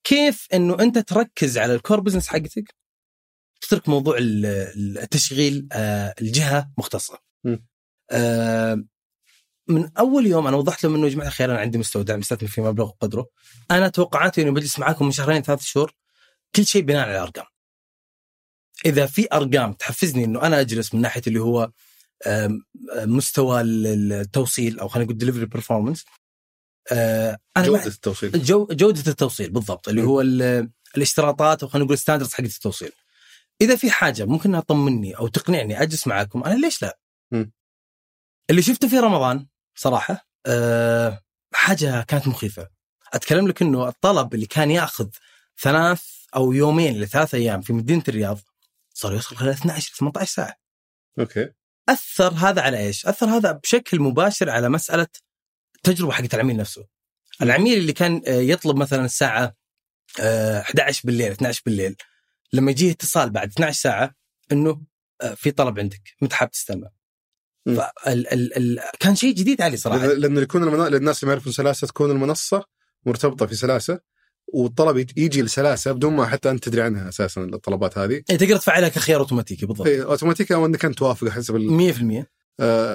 كيف أنه أنت تركز على الكور بزنس حقتك، تترك موضوع التشغيل الجهة مختصة. من أول يوم أنا وضحت لهم أنه جماعة الخير أنا عندي مستودع مستثمر في مبلغ قدره، أنا توقعت أنه بجلس معاكم من 2-3 شهور، كل شيء بناء على أرقام. إذا في أرقام تحفزني إنه أنا أجلس من ناحية اللي هو مستوى التوصيل، أو خلينا نقول delivery performance، جودة التوصيل، جودة التوصيل بالضبط، اللي هو الاشتراطات وخلينا نقول standards حق التوصيل. إذا في حاجة ممكن أطمني أو تقنعني أجلس معاكم، أنا ليش لا؟ اللي شفته في رمضان صراحة حاجة كانت مخيفة. أتكلم لك أنه الطلب اللي كان يأخذ 2 أو 3 أيام في مدينة الرياض صار يوصل خلال 12-18 ساعة. أوكي. أثر هذا على إيش؟ أثر هذا بشكل مباشر على مسألة تجربة حقت العميل نفسه. العميل اللي كان يطلب مثلا الساعة 11 بالليل 12 بالليل، لما يجيه اتصال بعد 12 ساعة أنه في طلب عندك متحب تستمع. كان شيء جديد علي صراحة، لأنه يكون للناس اللي ما يعرفون سلاسة تكون المنصة مرتبطة في سلاسة، والطلب يجي لسلاسة بدون ما حتى أنت تدري عنها أساساً. الطلبات هذه تقدر تفعلها كخيار أوتوماتيكي. بالضبط، أوتوماتيكي، أو أنك أنت توافق حسب 100%.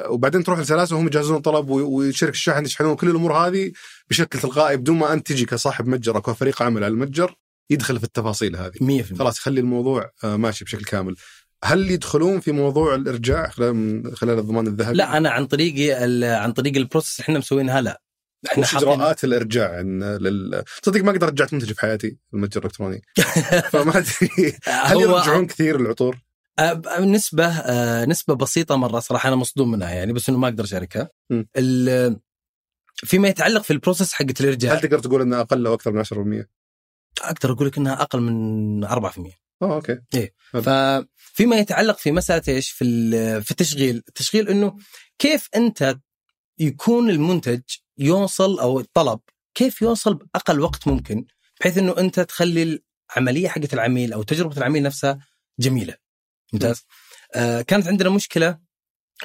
وبعدين تروح لسلاسة وهم يجهزون الطلب ويشرك الشحن يشحنون كل الأمور هذه بشكل تلقائي بدون ما أنت تجي كصاحب متجر أو كفريق عمل على المتجر يدخل في التفاصيل هذه. 100% خلاص، خلي الموضوع ماشي بشكل كامل. هل يدخلون في موضوع الإرجاع خلال الضمان الذهبي؟ لا، أنا عن طريق البروسس اللي إحنا مسوينها. لا، إحنا إجراءات الإرجاع صدق ما أقدر رجعت منتج في حياتي المتجر الإلكتروني فما أدري هل يرجعون كثير العطور؟ نسبة بسيطة مرة صراحة، أنا مصدوم منها يعني، بس إنه ما أقدر شاركها. فيما يتعلق في البروسس حقة الإرجاع، هل تقدر تقول إنها أقل أو أكثر من 10%؟ أقدر أقول لك إنها أقل من 4%. أوكي. إيه. فيما يتعلق في مسألة إيش في التشغيل إنه كيف أنت يكون المنتج يوصل، أو الطلب كيف يوصل بأقل وقت ممكن، بحيث إنه أنت تخلي العملية حقة العميل أو تجربة العميل نفسها جميلة. ممتاز. كانت عندنا مشكلة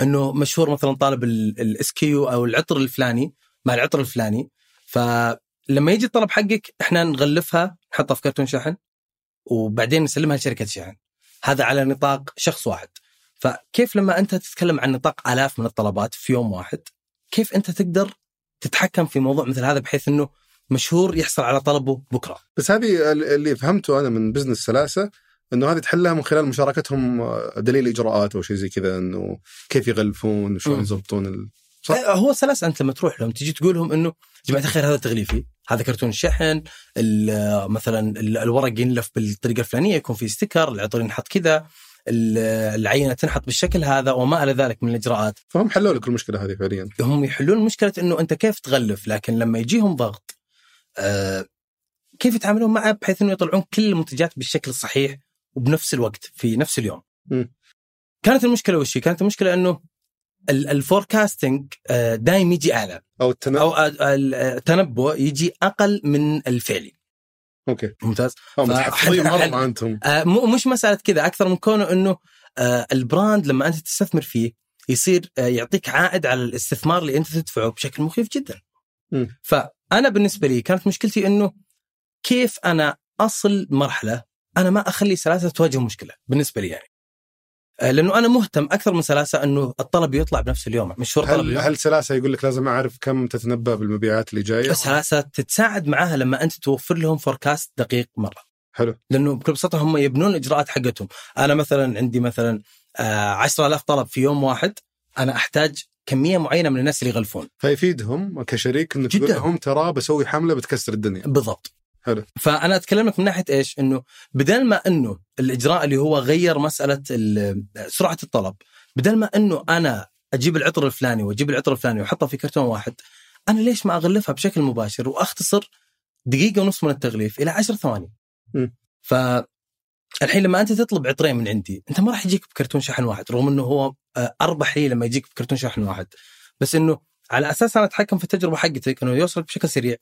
إنه مشهور مثلاً طالب الاسكيو أو العطر الفلاني مع العطر الفلاني، فلما يجي الطلب حقك إحنا نغلفها نحطها في كرتون شحن وبعدين نسلمها لشركة شحن. هذا على نطاق شخص واحد. فكيف لما أنت تتكلم عن نطاق آلاف من الطلبات في يوم واحد، كيف أنت تقدر تتحكم في موضوع مثل هذا بحيث أنه مشهور يحصل على طلبه بكرة؟ بس هذه اللي فهمته أنا من بزنس سلاسة، أنه هذه تحلها من خلال مشاركتهم دليل إجراءات أو شيء زي كذا، أنه كيف يغلفون وشو يزبطون هو سلاسة. أنت لما تروح لهم تجي تقول لهم أنه جماعة الخير هذا تغليفي، هذا كرتون الشحن، مثلا الورق ينلف بالطريقة الفلانية، يكون فيه ستيكر، العطور ينحط كذا، العينة تنحط بالشكل هذا، وما إلى ذلك من الإجراءات. فهم حلوا لك المشكلة هذه فعليا. هم يحلون مشكلة أنه أنت كيف تغلف، لكن لما يجيهم ضغط كيف يتعاملون معه بحيث أنه يطلعون كل المنتجات بالشكل الصحيح وبنفس الوقت في نفس اليوم. كانت المشكلة وشي؟ كانت المشكلة أنه الفوركاستنج دايم يجي أعلى، أو التنبؤ يجي أقل من الفعلي. أوكي. ممتاز. متحفظين مرة مع أنتم. مش مسألة كذا، أكثر من كونه أنه البراند لما أنت تستثمر فيه يصير يعطيك عائد على الاستثمار اللي أنت تدفعه بشكل مخيف جدا. فأنا بالنسبة لي كانت مشكلتي أنه كيف أنا أصل مرحلة أنا ما أخلي سلاسة تواجه مشكلة بالنسبة لي يعني، لأنه أنا مهتم أكثر من سلاسة أنه الطلب يطلع بنفس اليوم، مش طلب اليوم. هل سلاسة يقول لك لازم أعرف كم تتنبأ بالمبيعات اللي جاية؟ سلاسة تتساعد معاها لما أنت توفر لهم فوركاست دقيق مرة. حلو. لأنه بكل بساطة هم يبنون الإجراءات حقتهم. أنا مثلا عندي مثلا 10,000 طلب في يوم واحد، أنا أحتاج كمية معينة من الناس اللي يغلفون، فيفيدهم كشريك إنه تقول لهم ترى بسوي حملة بتكسر الدنيا. بالضبط. حلو. فأنا أتكلمك من ناحية إيش، إنه بدل ما إنه الإجراء اللي هو غير مسألة سرعة الطلب، بدل ما إنه أنا أجيب العطر الفلاني وأجيب العطر الفلاني وأحطه في كرتون واحد، أنا ليش ما أغلفها بشكل مباشر وأختصر 1.5 دقيقة من التغليف إلى 10 ثواني. فالحين لما أنت تطلب عطرين من عندي، أنت ما راح يجيك بكرتون شحن واحد، رغم إنه هو أربح لي لما يجيك بكرتون شحن واحد، بس إنه على أساس أنا أتحكم في التجربة حقتك إنه يوصلك بشكل سريع.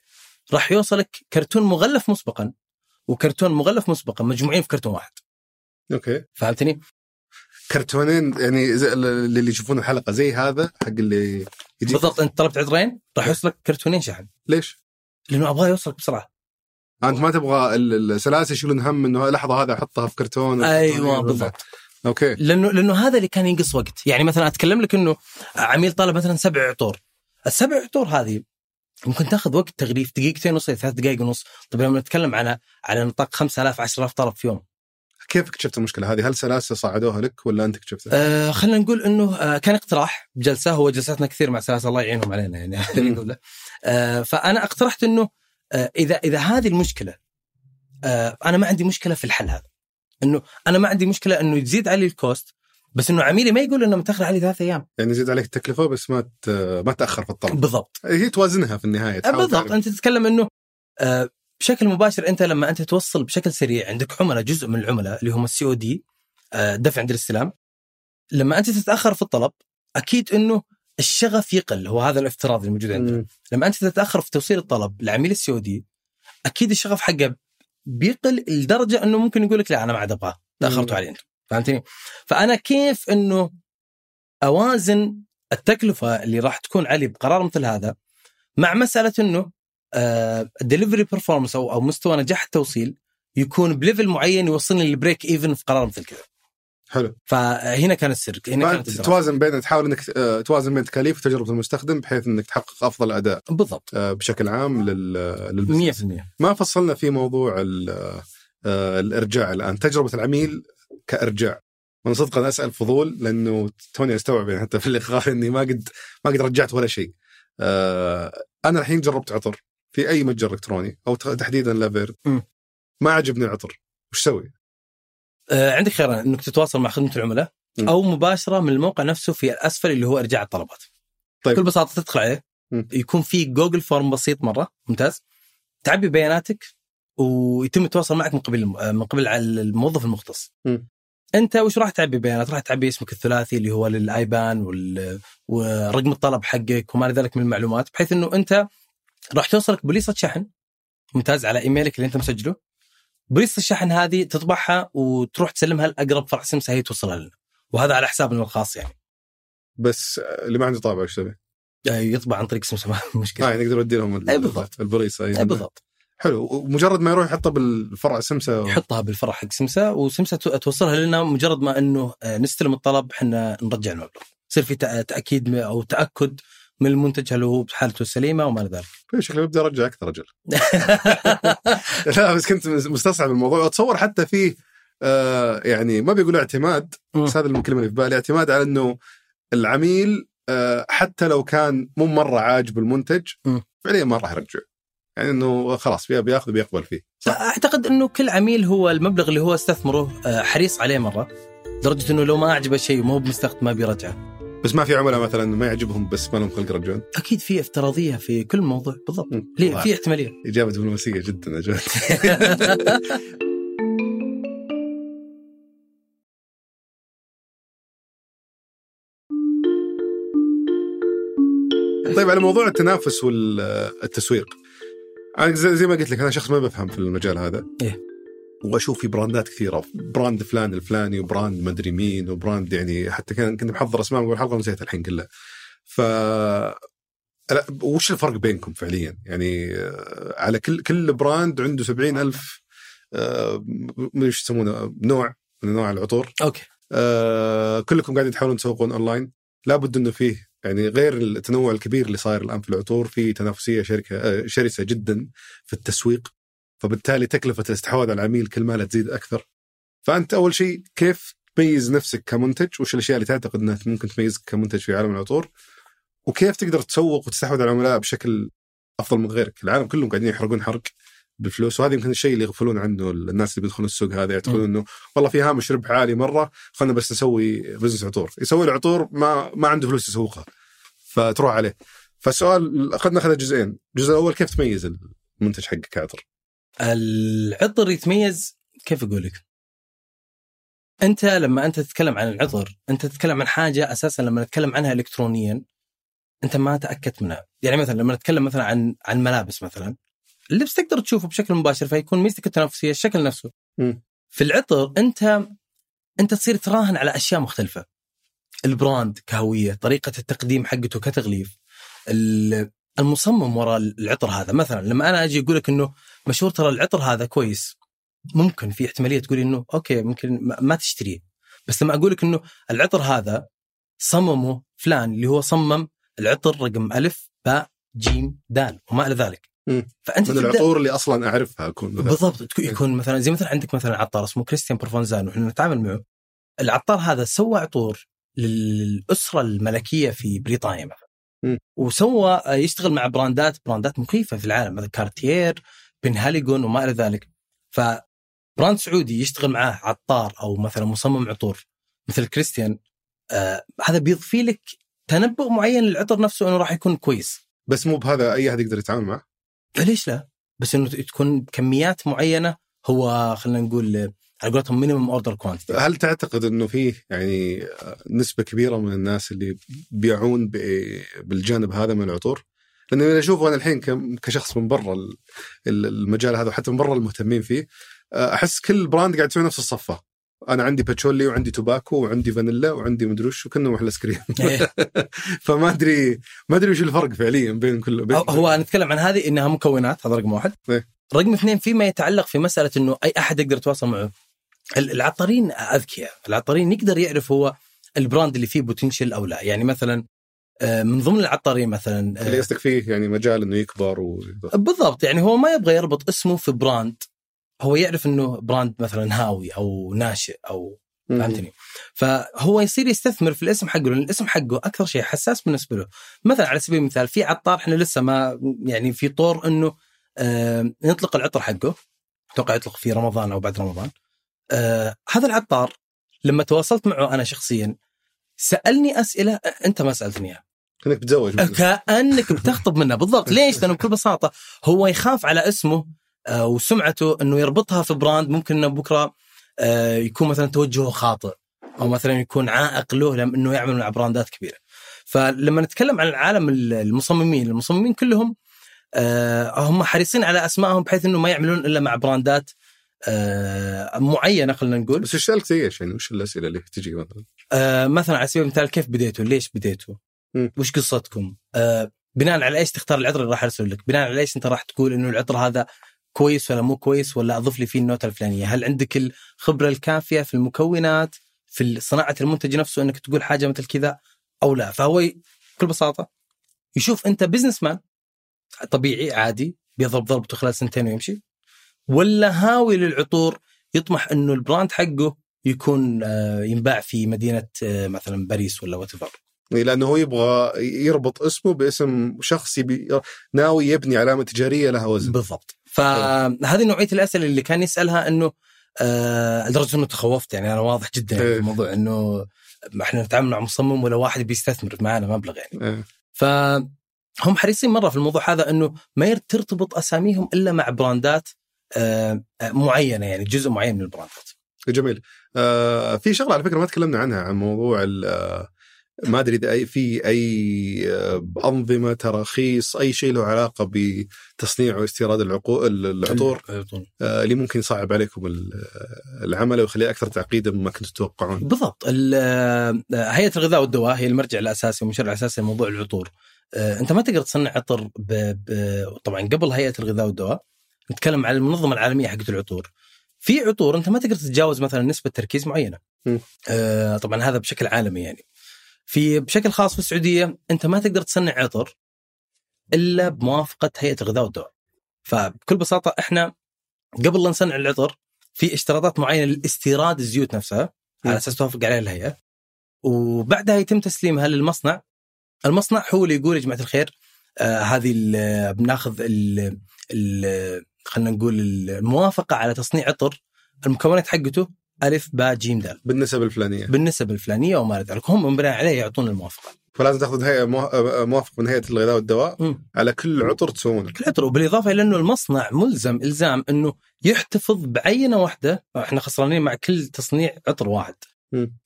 راح يوصلك كرتون مغلف مسبقا وكرتون مغلف مسبقا مجموعين في كرتون واحد. أوكي. فهمتني؟ كرتونين يعني اللي يشوفون الحلقة زي هذا حق اللي يجي. بالضبط. أنت طلبت عطرين، راح يوصلك كرتونين شحن. ليش؟ لأنه أبغى يوصلك بسرعة. أنت ما تبغى السلاسة يشيلون هم إنه لحظة هذا أحطها في كرتون. أيوة بالضبط. أوكي. لأنه هذا اللي كان ينقص وقت. يعني مثلا أتكلم لك إنه عميل طالب مثلا 7 عطور، ال7 عطور هذه ممكن تاخذ وقت تغليف 2.5 دقيقة إلى 3 دقائق ونص. طب لما نتكلم على نطاق 5,000-10,000 طلب في يوم، كيف اكتشفت المشكلة هذه؟ هل سلاسة صعدوها لك ولا أنت اكتشفتها؟ خلنا نقول إنه كان اقتراح بجلسة، هو جلساتنا كثير مع سلاسة الله يعينهم علينا يعني. فأنا اقترحت إنه إذا هذه المشكلة، أنا ما عندي مشكلة في الحل هذا، إنه أنا ما عندي مشكلة إنه يزيد علي الكوست، بس إنه عميلي ما يقول إنه متأخر علي 3 أيام. يعني يزيد عليك التكلفة بس ما تأخر في الطلب. بالضبط. هي توازنها في النهاية. بالضبط. أنت تتكلم إنه بشكل مباشر، أنت لما أنت توصل بشكل سريع عندك عملاء، جزء من العملاء اللي هم COD دفع عند الاستلام، لما أنت تتأخر في الطلب أكيد إنه الشغف يقل. هو هذا الافتراض الموجود عندنا. لما أنت تتأخر في توصيل الطلب لعميل COD أكيد الشغف حقه بيقل لدرجة إنه ممكن يقولك لا أنا ما عاد أبغاه، تأخرتوا علي أنتم. فهمتني؟ فأنا كيف إنه أوازن التكلفة اللي راح تكون علي بقرار مثل هذا مع مسألة إنه delivery performance أو مستوى نجاح التوصيل يكون بليفل معين يوصلني للبريك إيفن في قرار مثل كذا. حلو. فهنا كان السر. توازن بين، تحاول إنك توازن بين تكاليف وتجربة المستخدم بحيث إنك تحقق أفضل أداء. بالضبط. بشكل عام لل 100%. ما فصلنا في موضوع الإرجاع الآن، تجربة العميل كارجاع. وانا صدقا اسال فضول لانه توني استوعب يعني حتى في الاخر اني ما قد رجعت ولا شيء. انا الحين جربت عطر في اي متجر الكتروني او تحديدا لافيرن، ما عجبني العطر، وش سوي؟ عندك خيارين، انك تتواصل مع خدمه العملاء او مباشره من الموقع نفسه في الاسفل اللي هو ارجاع الطلبات. طيب. بكل بساطه تدخل عليه، يكون في جوجل فورم بسيط مره ممتاز، تعبي بياناتك ويتم التواصل معك من قبل الموظف المختص. انت وش راح تعبي بيانات؟ راح تعبي اسمك الثلاثي اللي هو للايبان ورقم الطلب حقك وما لذلك من المعلومات، بحيث انه انت راح توصلك بوليصه شحن ممتاز على ايميلك اللي انت مسجله. بوليصه الشحن هذه تطبعها وتروح تسلمها لاقرب فرع سمسا هي توصلها لنا، وهذا على حسابنا الخاص يعني. بس اللي ما عنده طابعه ايش تبي؟ يطبع عن طريق سمسا، ما مشكله. نقدر ندير لهم البوليصه. اي بالضبط. حلو. مجرد ما يروح يحطها بالفرع سمسا، يحطها بالفرع حق سمسا، وسمسا توصلها لنا. مجرد ما انه نستلم الطلب احنا نرجع المبلغ، يصير في تاكيد او تاكد من المنتج هل هو بحالته السليمه وما لذلك. شكله ببدا ارجع اكثر رجل. لا بس كنت مستصعب الموضوع، اتصور حتى فيه يعني ما بيقولوا اعتماد، بس هذا الكلمه اللي في بالي، اعتماد على انه العميل حتى لو كان مو مره عاجب المنتج فعليا ما راح يرجع، يعني انه خلاص بياخذ بيقبل فيه. اعتقد انه كل عميل هو المبلغ اللي هو استثمره حريص عليه مره، لدرجه انه لو ما اعجبه شيء وما هو بمستخدم ما بيرجعه. بس ما في عملاء مثلا ما يعجبهم بس ما لهم خلق رجعون؟ اكيد في افتراضيه في كل موضوع. بالضبط. ليه؟ في احتماليه. اجابه دبلوماسيه جدا. اجابه. طيب، على موضوع التنافس والتسويق، أنا زي ما قلت لك أنا شخص ما بفهم في المجال هذا. إيه. وأشوف في براندات كثيرة، براند فلان الفلاني وبراند مدري مين وبراند، يعني حتى كنت بحضر أسماء وأقول حلقة نسيتها الحين كلها. وش الفرق بينكم فعليا؟ يعني على كل براند عنده 70,000 مش يسمونه نوع من أنواع العطور. أوكي. كلكم قاعدين تحاولون تسوقون أونلاين، لابد إنه فيه يعني غير التنوع الكبير اللي صاير الآن في العطور، في تنافسية شرسة جدا في التسويق، فبالتالي تكلفة الاستحواذ على العميل كل ما لا تزيد أكثر. فأنت أول شيء كيف تميز نفسك كمنتج؟ وش الأشياء اللي تعتقد أنها ممكن تميزك كمنتج في عالم العطور؟ وكيف تقدر تسوق وتستحوذ على العملاء بشكل أفضل من غيرك؟ العالم كلهم قاعدين يحرقون حرق بالفلوس، وهذا يمكن الشيء اللي يغفلون عنه الناس اللي بيدخلون السوق هذا، يعتقدون انه والله في هامش ربح عالي مره، خلينا بس نسوي بزنس عطور. يسوي العطور ما عنده فلوس يسوقها فتروح عليه. فالسؤال اخذنا جزئين، الجزء الاول كيف تميز المنتج حقك كعطر؟ العطر يتميز، كيف اقول لك، انت لما انت تتكلم عن العطر انت تتكلم عن حاجه اساسا لما نتكلم عنها الكترونيا انت ما تاكدت منها. يعني مثلا لما نتكلم مثلا عن ملابس، مثلا اللبس تقدر تشوفه بشكل مباشر فيكون ميزتك التنافسية الشكل نفسه. في العطر أنت تصير تراهن على أشياء مختلفة، البراند كهوية، طريقة التقديم حقته كتغليف، المصمم وراء العطر هذا. مثلا لما أنا أجي أقولك أنه مشهور ترى العطر هذا كويس، ممكن في احتمالية تقولي أنه أوكي ممكن ما تشتريه، بس لما أقولك أنه العطر هذا صممه فلان اللي هو صمم العطر رقم 1 ب ج د وما إلى ذلك. فأنت من العطور اللي أصلاً أعرفها أكون بالضبط يكون مثلاً زي مثلاً عندك مثلاً عطار اسمه كريستيان برفونزانو، إحنا نتعامل معه. العطار هذا سوى عطور للأسرة الملكية في بريطانيا مثلاً، وسوى يشتغل مع براندات مخيفة في العالم مثل كارتيير، بنهاليجون وما إلى ذلك. فبراند سعودي يشتغل معاه عطار أو مثلاً مصمم عطور مثل كريستيان، هذا بيضفي لك تنبؤ معين للعطر نفسه انه راح يكون كويس. بس مو بهذا اي احد يقدر يتعامل معه، ليش لا؟ بس انه تكون بكميات معينه، هو خلينا نقول على قولتهم مينيمم اوردر كوانتيتي. هل تعتقد انه فيه يعني نسبه كبيره من الناس اللي بيعون بالجانب هذا من العطور؟ لانه انا اشوف انا الحين كشخص من برا المجال هذا وحتى من برا المهتمين فيه، احس كل براند قاعد يسوي نفس الصفه. انا عندي باتشولي وعندي توباكو وعندي فانيلا وعندي مدري وش، وكنا محل سكريم فما ادري وش الفرق فعليا بين كله. هو انا اتكلم عن هذه انها مكونات، هذا رقم واحد. رقم اثنين فيما يتعلق في مساله انه اي احد يقدر يتواصل معه. العطارين اذكياء، العطارين يقدر يعرف هو البراند اللي فيه بوتنشل او لا. يعني مثلا من ضمن العطارين مثلا اللي يصدق فيه يعني مجال انه يكبر بالضبط، يعني هو ما يبغى يربط اسمه في براند، هو يعرف انه براند مثلا هاوي او ناشئ او فهمتني، فهو يصير يستثمر في الاسم حقه، لان الاسم حقه اكثر شيء حساس بالنسبه له. مثلا على سبيل المثال في عطار احنا لسه ما يعني في طور انه نطلق العطر حقه، اتوقع يطلق في رمضان او بعد رمضان. هذا العطار لما تواصلت معه انا شخصيا سالني اسئله انت ما سالتني اياها، كانك بتزوج، كانك بتخطب منه بالضبط. ليش؟ لانه بكل بساطه هو يخاف على اسمه وسمعته انه يربطها في براند ممكن انه بكره يكون مثلا توجهه خاطئ، او مثلا يكون عائق له لانه يعمل مع براندات كبيره. فلما نتكلم عن العالم المصممين كلهم هم حريصين على اسمائهم بحيث انه ما يعملون الا مع براندات معينه، خلينا نقول. بس ايش سالت ايش يعني وش الاسئله اللي تجي مثلا؟ مثلا على سبيل المثال كيف بديتوا؟ ليش بديتوا؟ وش قصتكم؟ بناء على ايش تختار العطر اللي راح ارسل لك؟ بناء على ايش انت راح تقول انه العطر هذا كويس ولا مو كويس، ولا اضيف لي فيه النوتة الفلانيه؟ هل عندك الخبره الكافيه في المكونات في صناعه المنتج نفسه انك تقول حاجه مثل كذا او لا؟ فهو بكل بساطه يشوف انت بزنس مان طبيعي عادي بيضرب ضربته خلال سنتين ويمشي، ولا هاوي للعطور يطمح انه البراند حقه يكون ينباع في مدينه مثلا باريس ولا واتفر، لانه هو يبغى يربط اسمه باسم شخصي ناوي يبني علامه تجاريه لها وزن. بالضبط. فهذه نوعيه الاسئله اللي كان يسالها، انه لدرجه انه تخوفت. يعني انا واضح جدا الموضوع انه احنا نتعامل مع مصمم ولا واحد بيستثمر معنا مبلغ يعني. فهم حريصين مره في الموضوع هذا انه ما ترتبط اساميهم الا مع براندات معينه، يعني جزء معين من البراندات. جميل. في شغله على فكره ما تكلمنا عنها، عن موضوع ما ادري اذا اي انظمه تراخيص اي شيء له علاقه بتصنيع واستيراد العطور اللي ممكن يصعب عليكم العمل ويخليه اكثر تعقيدا مما كنتم تتوقعون. بالضبط. هيئه الغذاء والدواء هي المرجع الاساسي والمشرع الاساسي لموضوع العطور. انت ما تقدر تصنع عطر طبعا قبل هيئه الغذاء والدواء. نتكلم عن المنظمه العالميه حقت العطور. في عطور انت ما تقدر تتجاوز مثلا نسبه تركيز معينه. طبعا هذا بشكل عالمي يعني. في بشكل خاص في السعوديه انت ما تقدر تصنع عطر الا بموافقه هيئه الغذاء والدواء. فبكل بساطه احنا قبل لا نصنع العطر في اشتراطات معينه لاستيراد الزيوت نفسها على اساس توافق عليها الهيئه، وبعدها يتم تسليمها للمصنع. المصنع هو اللي يقول يا جماعه الخير هذه بناخذ خلينا نقول الموافقه على تصنيع عطر، المكونات حقته ألف با جيم دال بالنسبة الفلانية وما لذلك، هم بناء عليه يعطون الموافقة. فلازم تأخذ هي موافقة من هيئة الغذاء والدواء على كل عطر تسوونه. كل عطر. وبالإضافة إلى أنه المصنع ملزم إلزام أنه يحتفظ بعينة واحدة. إحنا خسرانين مع كل تصنيع عطر واحد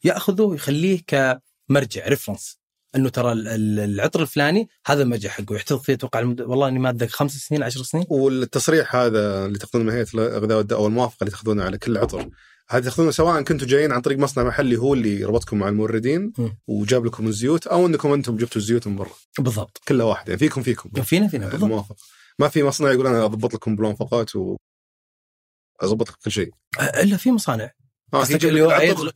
يأخذه يخليه كمرجع ريفرنس، أنه ترى العطر الفلاني هذا المرجع حقه يحتفظ فيه. توقع والله إني ما أتذكر 5 سنين 10 سنين. والتصريح هذا اللي تأخذونه من هيئة الغذاء والدواء والموافقة اللي تأخذونه على كل عطر، هذا تاخذونه سواء كنتوا جايين عن طريق مصنع محلي هو اللي ربطكم مع الموردين وجاب لكم الزيوت، او انكم انتم جبتوا الزيوت من برا. بالضبط. كلها واحده يعني. فينا بالضبط. موافق. ما في مصنع يقول انا اضبط لكم بالموافقات واضبط لك كل شيء، الا في مصانع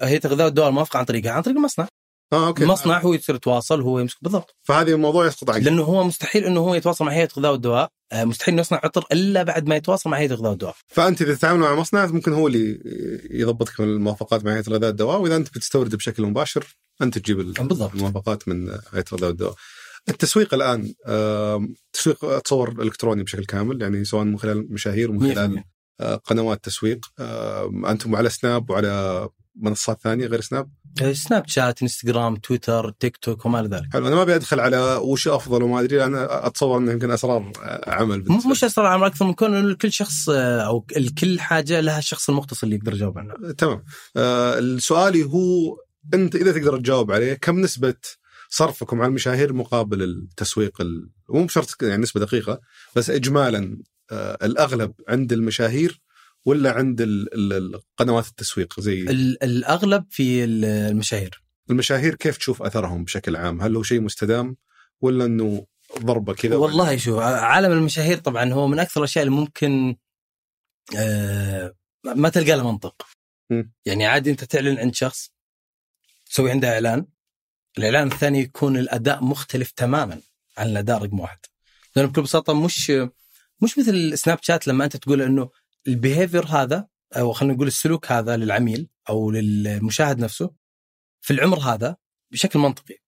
هي تغذاء الدول موافقه عن طريقها، عن طريق المصنع. اوكي. المصنع هو يصير يتواصل، هو يمسك. بالضبط. فهذا الموضوع يسقط عنك، لانه هو مستحيل انه هو يتواصل مع هيئه الغذاء والدواء. مستحيل يصنع عطر الا بعد ما يتواصل مع هيئه الغذاء والدواء. فانت اذا تتعامل مع مصنع ممكن هو اللي يضبطك الموافقات مع هيئه الغذاء والدواء، واذا انت بتستورد بشكل مباشر انت تجيب الموافقات من هيئه الغذاء والدواء. التسويق الان تسويق اتصور الكتروني بشكل كامل، يعني سواء من خلال مشاهير ومن خلال قنوات تسويق. انتم على سناب وعلى منصات ثانية غير سناب؟ سناب شات، إنستغرام، تويتر، تيك توك وما إلى ذلك. حلو، أنا ما بيدخل على وش أفضل وما أدري، أنا أتصور أنه يمكن أسرار عمل. مش أسرار عمل، أكثر من كون كل شخص أو كل حاجة لها الشخص المختص اللي يقدر يجاوب عنها. تمام. السؤال هو أنت إذا تقدر تجاوب عليه، كم نسبة صرفكم على المشاهير مقابل التسويق؟ مو بشرط يعني نسبة دقيقة، بس إجمالا الأغلب عند المشاهير ولا عند القنوات التسويق؟ زي الأغلب في المشاهير. المشاهير كيف تشوف أثرهم بشكل عام؟ هل هو شيء مستدام ولا أنه ضربة كذا؟ والله شوف، عالم المشاهير طبعا هو من أكثر الأشياء اللي ممكن ما تلقى له منطق. يعني عادي أنت تعلن عند شخص، تسوي عنده إعلان، الإعلان الثاني يكون الأداء مختلف تماما عن الأداء رقم واحد، لأنه بكل بساطة مش مثل سناب شات لما أنت تقول أنه البيهيفير هذا، أو خلينا نقول السلوك هذا للعميل أو للمشاهد نفسه في العمر هذا بشكل منطقي.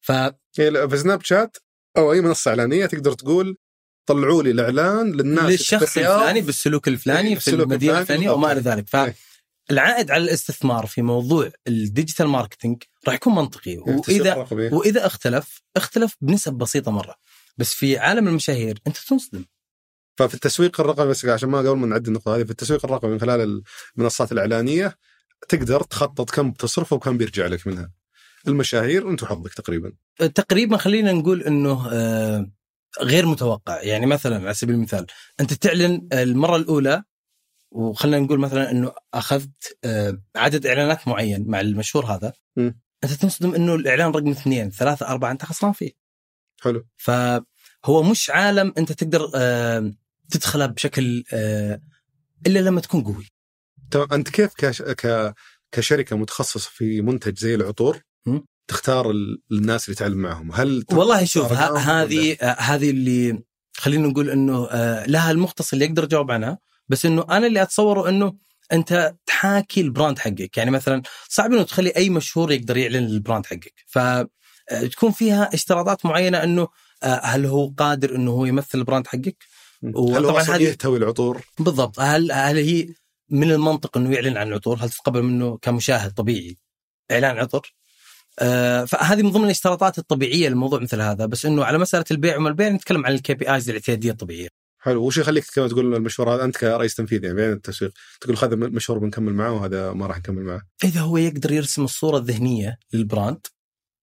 في سناب شات أو أي منصة إعلانية تقدر تقول طلعوا لي الإعلان للناس، للشخص الفلاني بالسلوك الفلاني في المدينة الفلانية وما إلى ذلك. فالعائد على الاستثمار في موضوع الديجيتال ماركتينج راح يكون منطقي، وإذا اختلف بنسب بسيطة مرة. بس في عالم المشاهير أنت تنصدم. ففي التسويق الرقمي، بس عشان ما قبل ما نعد النقطة هذه، في التسويق الرقمي من خلال المنصات الإعلانية تقدر تخطط كم بتصرفه وكم بيرجع لك منها. المشاهير أنت حظك تقريبا خلينا نقول أنه غير متوقع. يعني مثلا على سبيل المثال أنت تعلن المرة الأولى، وخلينا نقول مثلا أنه أخذت عدد إعلانات معين مع المشهور هذا، أنت تنصدم أنه الإعلان رقم 2، 3، 4 أنت خسران فيه. حلو. فهو مش عالم أنت تقدر تدخلها بشكل إلا لما تكون قوي. طيب أنت كيف كشركة متخصصة في منتج زي العطور تختار الناس اللي تعلم معهم؟ هل والله شوف، هذه اللي خلينا نقول إنه لها المختص اللي يقدر يجاوب عنها، بس إنه أنا اللي أتصوره إنه أنت تحاكي البراند حقك. يعني مثلا صعب إنه تخلي أي مشهور يقدر يعلن البراند حقك، فتكون فيها اشتراطات معينة إنه هل هو قادر إنه هو يمثل البراند حقك، وطبعا هل يحتوي العطور بالضبط، هل هي من المنطق انه يعلن عن العطور، هل تتقبل منه كمشاهد طبيعي اعلان عطر؟ فهذه من ضمن الاشتراطات الطبيعيه للموضوع مثل هذا. بس انه على مساله البيع وما البيع نتكلم عن الكي بي ايز الاعتياديه الطبيعيه. حلو. وش يخليك كما تقول المشوار هذا انت كرئيس تنفيذي يعني بين التسويق تقول هذا مشهور بنكمل معه وهذا ما راح نكمل معه؟ اذا هو يقدر يرسم الصوره الذهنيه للبراند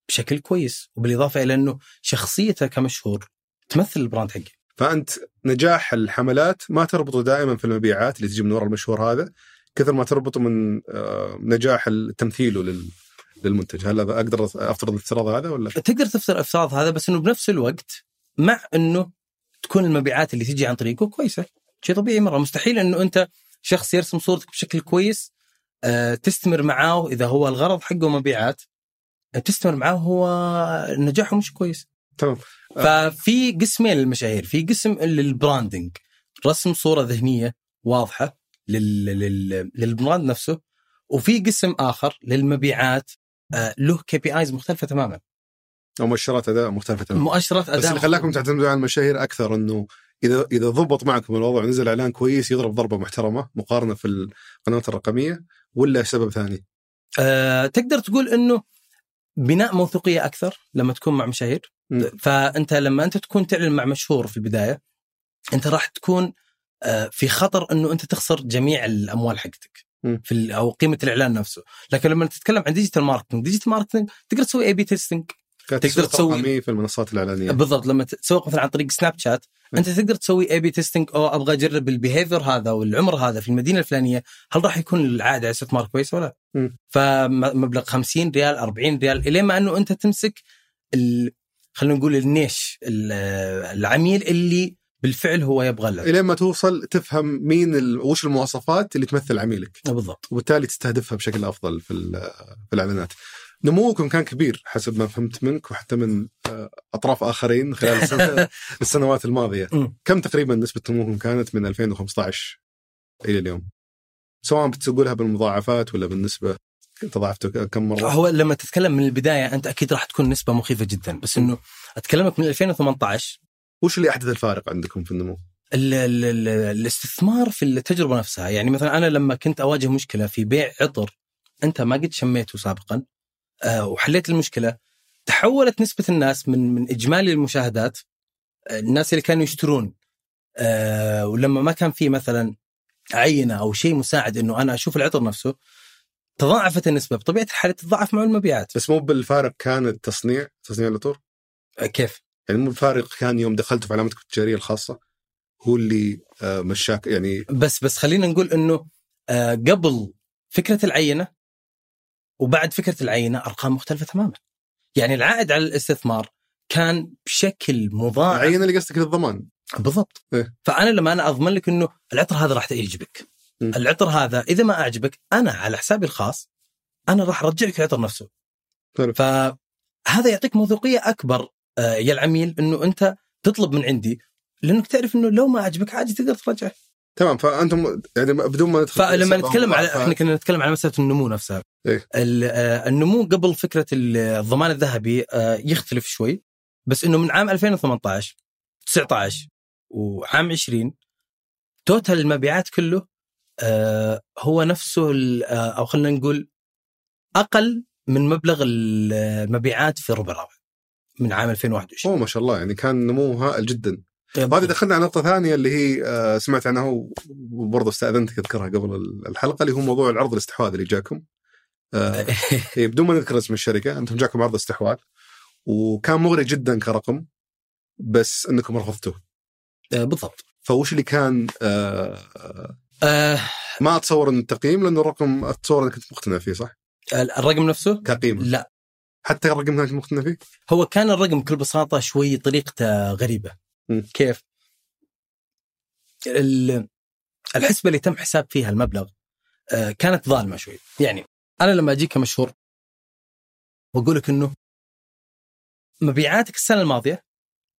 بشكل كويس، وبالاضافه الى انه شخصيته كمشهور تمثل البراند حقه. فأنت نجاح الحملات ما تربطه دائما في المبيعات اللي تجي من وراء المشهور هذا كثر ما تربطه من نجاح تمثيله للمنتج. هل أقدر أفترض الافتراض هذا ولا؟ تقدر تفترض الافتراض هذا، بس أنه بنفس الوقت مع أنه تكون المبيعات اللي تجي عن طريقه كويسة، شيء طبيعي مرة. مستحيل أنه أنت شخص يرسم صورتك بشكل كويس تستمر معاه إذا هو الغرض حقه مبيعات، تستمر معاه هو نجاحه مش كويس. تمام. ففي قسمين للمشاهير، في قسم للبراندنج، رسم صورة ذهنية واضحة للبراند نفسه، وفي قسم آخر للمبيعات له KPIs مختلفة تماما أو مؤشرات أداء مختلفة تماما. مؤشرات أداء. بس اللي خلاكم تعتمدوا على المشاهير أكثر إنه إذا ضبط معكم الوضع ونزل إعلان كويس يضرب ضربة محترمة مقارنة في القنوات الرقمية، ولا سبب ثاني؟ تقدر تقول إنه بناء موثوقية أكثر لما تكون مع مشاهير. فأنت لما أنت تكون تعلن مع مشهور في البداية أنت راح تكون في خطر أنه أنت تخسر جميع الأموال حقتك أو قيمة الإعلان نفسه. لكن لما تتكلم عن ديجيتال ماركتنج، ديجيتال ماركتنج تقدر تسوي A/B تيستينج، تقدر تسوي في المنصات الإعلانية بالضبط. لما تسوق مثلا عن طريق سناب شات أنت تقدر تسوي A/B تيستينج، أو أبغى أجرب البيهيفير هذا والعمر هذا في المدينة الفلانية، هل راح يكون العائد على استثمار كويس ولا؟ فمبلغ 50 ريال 40 ريال إلى ما أنه أنت تمسك خلينا نقول النيش العميل اللي بالفعل هو يبغى له، إلى ما توصل تفهم وش المواصفات اللي تمثل عميلك بالضبط، وبالتالي تستهدفها بشكل أفضل في الإعلانات. نموكم كان كبير حسب ما فهمت منك وحتى من أطراف آخرين خلال السنوات الماضية. كم تقريبا نسبة نموكم كانت من 2015 إلى اليوم، سواء بتقولها بالمضاعفات ولا بالنسبة؟ تضاعفته كم مرة؟ هو لما تتكلم من البداية أنت أكيد راح تكون نسبة مخيفة جدا، بس إنه أتكلمك من 2018. وش اللي أحدث الفارق عندكم في النمو؟ الاستثمار في التجربة نفسها. يعني مثلا أنا لما كنت أواجه مشكلة في بيع عطر أنت ما قد شميته سابقا وحليت المشكلة. تحولت نسبة الناس من إجمالي المشاهدات، الناس اللي كانوا يشترون ولما ما كان فيه مثلا عينة أو شيء مساعد أنه أنا أشوف العطر نفسه، تضاعفت النسبة بطبيعة الحال، تضاعف مع المبيعات. بس مو بالفارق كان تصنيع العطور؟ كيف؟ يعني مو بالفارق كان يوم دخلت في علامتك التجارية الخاصة هو اللي مشاك يعني؟ بس خلينا نقول أنه قبل فكرة العينة وبعد فكرة العينة أرقام مختلفة تماما. يعني العائد على الاستثمار كان بشكل مضاعف. العينة اللي قصدك للضمان بالضبط. فأنا لما أنا أضمن لك أنه العطر هذا راح تعجبك، العطر هذا إذا ما أعجبك أنا على حسابي الخاص أنا راح أرجعك العطر نفسه. فهذا يعطيك موثوقية أكبر يا العميل أنه أنت تطلب من عندي، لأنك تعرف أنه لو ما أعجبك عادي تقدر ترجعه. تمام. فأنتم يعني بدون ما ندخل، فلما نتكلم على إحنا كنا نتكلم على مسألة النمو نفسها. النمو قبل فكرة الضمان الذهبي يختلف شوي، بس إنه من عام 2018 19 وعام 20 توتال المبيعات كله هو نفسه أو خلنا نقول أقل من مبلغ المبيعات في الربع الرابع من عام 2021. ما شاء الله، يعني كان نمو هائل جدا. بعد دخلنا على نقطة ثانية اللي هي سمعت عنها وبرضه استأذنتك أذكرها قبل الحلقة، اللي هو موضوع العرض الاستحواذ اللي جاكم بدون ما نذكر اسم الشركة. أنتم جاكم عرض استحواذ وكان مغري جدا كرقم، بس أنكم رفضتوه. بالضبط. فوش اللي كان ما أتصور أن التقييم، لأن الرقم أتصور أنك كنت مقتنع فيه، صح؟ الرقم نفسه؟ كقيمة؟ لا، حتى الرقم كنت مقتنع فيه؟ هو كان الرقم بكل بساطة شوي طريقته غريبة. كيف الحسبة اللي تم حساب فيها المبلغ كانت ظالمة شوي. يعني أنا لما أجيك كمشهور وأقولك إنه مبيعاتك السنة الماضية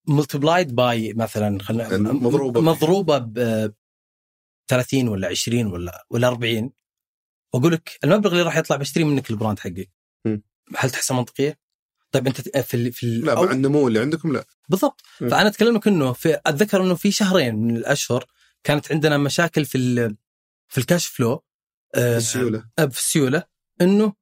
ملتبلايد باي مثلا مضروبة ب 30 ولا 20 ولا 40، وأقولك المبلغ اللي راح يطلع بشتري منك البراند حقي، هل تحسها منطقية؟ طيب أنت لا مع النمو اللي عندكم لا. بالضبط. فأنا أتكلمك إنه أتذكر إنه في شهرين من الأشهر كانت عندنا مشاكل في الكاش فلو، السيولة إنه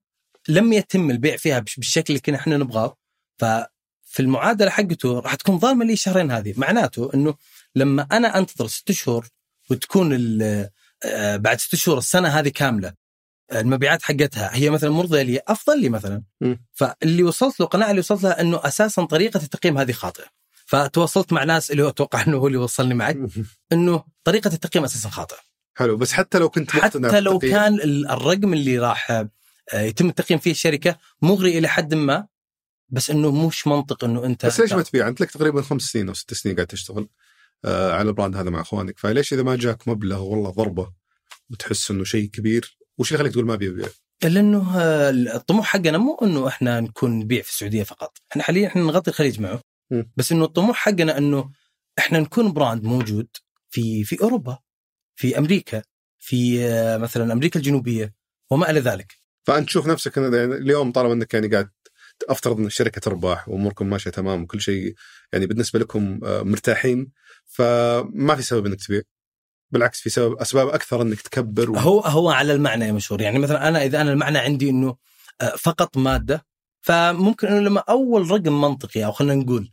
لم يتم البيع فيها بالشكل اللي كنا إحنا نبغاه. ففي المعادلة حقته راح تكون ظالمة لي شهرين هذه. معناته إنه لما أنا أنتظر 6 شهور وتكون بعد 6 شهور السنة هذه كاملة المبيعات حقتها هي مثلا مرضية لي، أفضل لي مثلا. فاللي وصلت له، قناعة اللي وصلت لها أنه أساسا طريقة التقييم هذه خاطئة. فتواصلت مع ناس اللي هو أتوقع أنه هو اللي وصلني معك أنه طريقة التقييم أساسا خاطئة. حلو. بس حتى لو كنت مقتنع، حتى لو كان الرقم اللي راح يتم التقييم فيه الشركة مغري إلى حد ما، بس أنه مش منطق أنه أنت. بس ليش ما تبيع؟ أنت لك تقريبا 5 سنين أو 6 سنين قاعد تشتغل على البراند هذا مع أخوانك، فليش إذا ما جاك مبلغ والله ضربة وتحس أنه شيء كبير وش يخليك تقول ما بيبيع؟ لأنه الطموح حقنا مو أنه إحنا نكون نبيع في السعودية فقط، إحنا حاليا إحنا نغطي الخليج معه. بس إنه الطموح حقنا إنه إحنا نكون براند موجود في أوروبا، في أمريكا، في مثلا أمريكا الجنوبية وما إلى ذلك. فأنت تشوف نفسك يعني اليوم طالما أنك يعني قاعد أفترض أن الشركة تربح وأموركم ماشية تمام وكل شيء يعني بالنسبة لكم مرتاحين، فما في سبب أنك تبيع، بالعكس في سبب أسباب أكثر أنك تكبر هو على المعنى يا مشهور. يعني مثلا أنا إذا أنا المعنى عندي أنه فقط مادة، فممكن أنه لما أول رقم منطقي أو خلنا نقول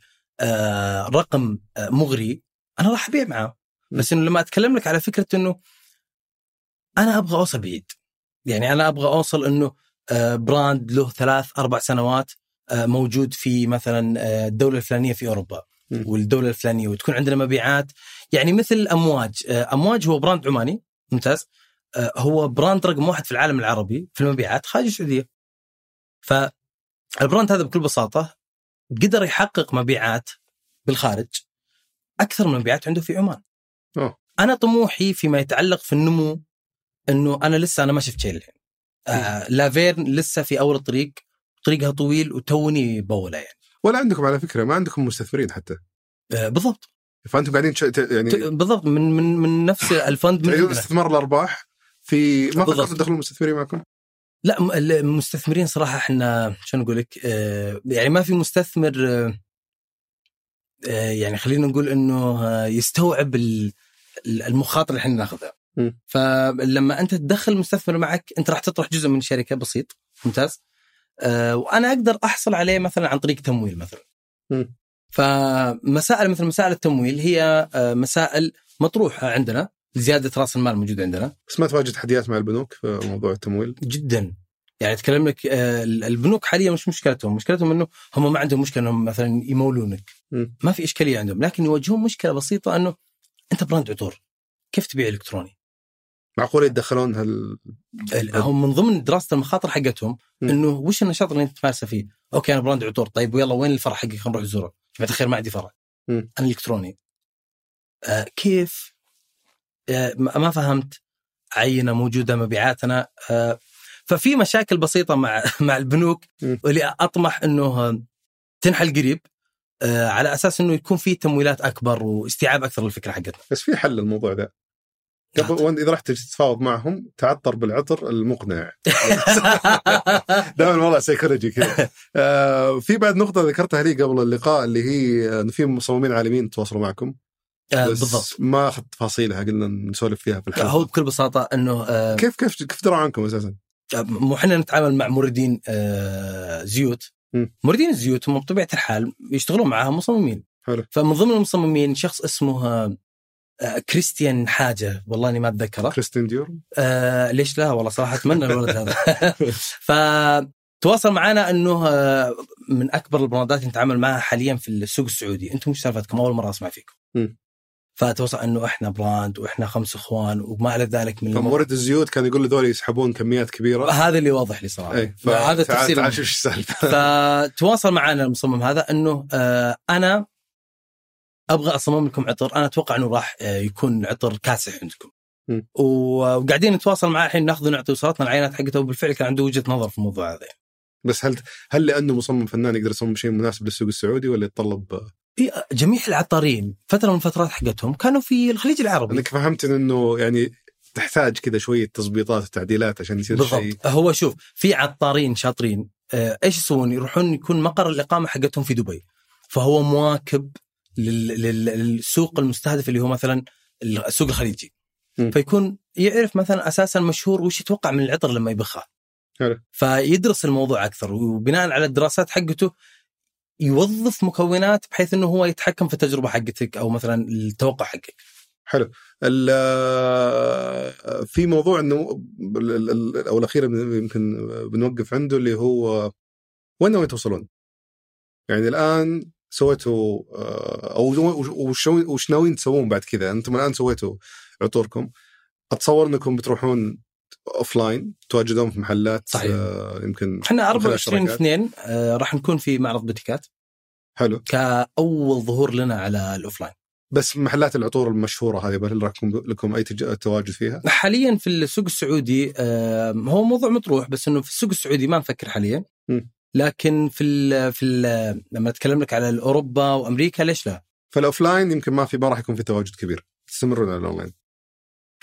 رقم مغري أنا راح أبيع معه. بس أنه لما أتكلم لك على فكرة أنه أنا أبغى أوصل بعيد، يعني أنا أبغى أوصل أنه براند له 3-4 سنوات موجود في مثلا الدولة الفلانية في أوروبا والدولة الفلانية وتكون عندنا مبيعات. يعني مثل أمواج هو براند عماني ممتاز، هو براند رقم 1 في العالم العربي في المبيعات خارج السعودية. فالبراند هذا بكل بساطة قدر يحقق مبيعات بالخارج أكثر من مبيعات عنده في عمان. أنا طموحي فيما يتعلق في النمو أنه أنا لسه ما شفت شيء الحين. لافيرن لسه في أول الطريق، طريقها طويل وتوني بولة يعني. ولا عندكم على فكرة ما عندكم مستثمرين حتى. بالضبط. فأنتم قاعدين يعني بالضبط من نفس الفند من استثمار الأرباح في ما قصد دخلوا المستثمرين معكم؟ لا المستثمرين صراحة إحنا شنو نقول لك يعني ما في مستثمر يعني خلينا نقول إنه يستوعب المخاطر اللي إحنا ناخذها. فلما أنت تدخل مستثمر معك أنت راح تطرح جزء من الشركة بسيط ممتاز، وأنا أقدر أحصل عليه مثلا عن طريق تمويل مثلا. فمسائل مثل مسائل التمويل هي مسائل مطروحة عندنا، زيادة رأس المال موجود عندنا. بس ما تواجه تحديات مع البنوك في موضوع التمويل؟ جدا، يعني أتكلم لك البنوك حاليا مش مشكلتهم، مشكلتهم أنه هم ما عندهم مشكلة أنهم مثلا يمولونك، ما في إشكالية عندهم، لكن يواجهون مشكلة بسيطة أنه أنت براند عطور، كيف تبيع إلكتروني؟ معقول يدخلون هم من ضمن دراسة المخاطر حقتهم أنه وش النشاط اللي أنت تمارسه فيه؟ أوكي أنا براند عطور، طيب ويلا وين الفرع حقك؟ خلينا نروح نزوره. بعد الخير ما عندي فرع، أنا إلكتروني. كيف؟ ما فهمت، عينة موجودة، مبيعاتنا. ففي مشاكل بسيطة مع البنوك، واللي أطمح أنه تنحل قريب على أساس أنه يكون فيه تمويلات أكبر واستيعاب أكثر للفكرة حقتنا. بس في حل الموضوع ده قبل، إذا رحت تتفاوض معهم تعطر بالعطر المقنع. دائما والله سيكولوجي كده. في بعد نقطة ذكرتها لي قبل اللقاء، اللي هي في مصممين عالمين تواصلوا معكم. بالضبط، ما أخذ تفاصيلها، قلنا نسولف فيها في الحلقة. هو بكل بساطة أنه كيف دروا عنكم أساسا؟ مو إحنا نتعامل مع موردين زيوت. موردين الزيوت هم بطبيعة الحال يشتغلون معها مصممين. حلو. فمن ضمن المصممين شخص اسمه كريستيان حاجة، والله أني ما أتذكره. كريستيان ديور؟ ليش لا، والله صراحة أتمنى الولد هذا. فتواصل معنا أنه من أكبر البراندات نتعامل معها حاليا في السوق السعودي. أنتم مش سالفتكم، أول مرة أسمع فيكم. فتوصل أنه إحنا براند وإحنا 5 إخوان وما على ذلك. من فمورد الزيوت كان يقول لدول يسحبون كميات كبيرة، هذا اللي واضح لي صراحة. هذا التفسير. فتواصل معنا المصمم هذا أنه أنا أبغى أصمم لكم عطر، أنا أتوقع أنه راح يكون عطر كاسح عندكم. وقاعدين نتواصل معه الحين، نأخذ ونعطي وصلتنا العينات حقته، وبالفعل كان عنده وجهة نظر في الموضوع هذا. بس هل لأنه مصمم فنان يقدر يصمم شيء مناسب للسوق السعودي، ولا يتطلب؟ جميع العطارين فترة من فترات حقتهم كانوا في الخليج العربي. أنك فهمت أنه يعني تحتاج كده شوية تظبيطات وتعديلات عشان يصير شيء. هو شوف، في عطارين شاطرين إيش يسوون؟ يروحون يكون مقر الإقامة حقتهم في دبي، فهو مواكب للسوق المستهدف اللي هو مثلا السوق الخليجي. فيكون يعرف مثلا أساسا مشهور وش يتوقع من العطر لما يبخاه، فيدرس الموضوع أكثر، وبناء على الدراسات حقته يوظف مكونات بحيث أنه هو يتحكم في التجربة حقتك أو مثلا التوقع حقك. حلو. في موضوع أنه أو الأخير يمكن بنوقف عنده، اللي هو وين ناوي توصلون؟ يعني الآن سويتوا أو وش ناويين تسوون بعد كذا؟ أنتم الآن سويتوا عطوركم، أتصور أنكم بتروحون أوفلاين، تواجدون في محلات. صحيح. يمكن إحنا 24/2 راح نكون في معرض بوتيكات. حلو. كأول ظهور لنا على الأوفلاين. بس محلات العطور المشهورة هذه هل لكم أي تواجد فيها؟ حاليا في السوق السعودي هو موضوع مطروح، بس إنه في السوق السعودي ما نفكر حاليا. لكن في لما أتكلم لك على أوروبا وأمريكا ليش لا؟ فالأوفلاين يمكن ما راح يكون في تواجد كبير، تستمرون على الأونلاين.